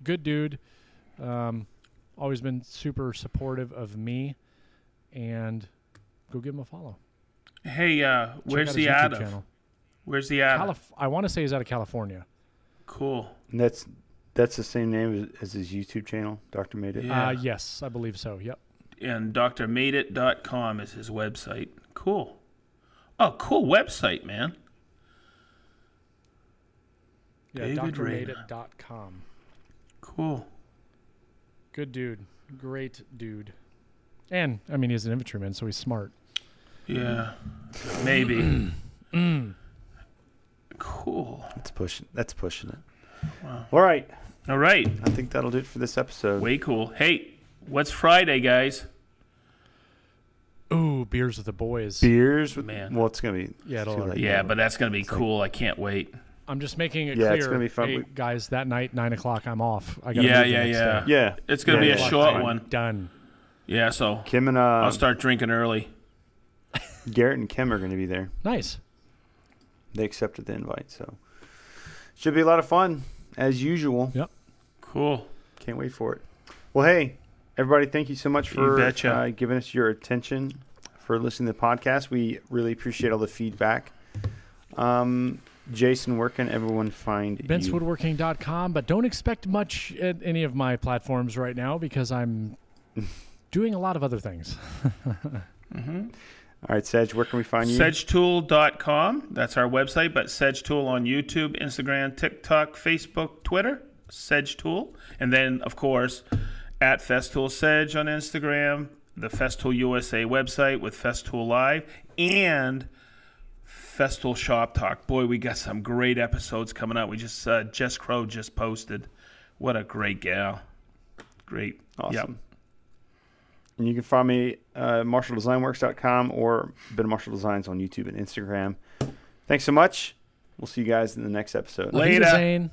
good dude. Always been super supportive of me, and go give him a follow. Hey, where's he out of? I want to say he's out of California. Cool. And that's the same name as his YouTube channel, Dr. Made It? Yeah. Yes, I believe so, yep. And drmadeit.com is his website. Cool. Oh, cool website, man. Yeah, drmadeit.com. Cool. Good dude. Great dude. And, I mean, he's an infantryman, so he's smart. Yeah. Maybe. Cool. That's pushing it. Wow. All right. I think that'll do it for this episode. Way cool. Hey, what's Friday, guys? Ooh, Beers with the Boys. Beers with... Man. Well, it's going to be... Yeah, but that's going to be cool. I can't wait. I'm just making it clear, it's gonna be fun. Hey, guys, that night, 9 o'clock, I'm off. I gotta move the next day. Yeah. It's going to be a short one. Done. Yeah, so Kim and, I'll start drinking early. Garrett and Kim are going to be there. Nice. They accepted the invite, so should be a lot of fun, as usual. Yep. Cool. Can't wait for it. Well, hey, everybody, thank you so much for giving us your attention, for listening to the podcast. We really appreciate all the feedback. Jason, where can everyone find you? BentsWoodworking.com, but don't expect much at any of my platforms right now because I'm doing a lot of other things. Mm-hmm. All right, Sedge, where can we find you? SedgeTool.com. That's our website, but SedgeTool on YouTube, Instagram, TikTok, Facebook, Twitter, SedgeTool. And then, of course, at Festool Sedge on Instagram, the Festool USA website with Festool Live, and Festool Shop Talk. Boy, we got some great episodes coming out. We just, Jess Crow just posted. What a great gal. Great. Awesome. Yep. And you can find me marshaldesignworks.com or Ben Marshall Designs on YouTube and Instagram. Thanks so much. We'll see you guys in the next episode. Later.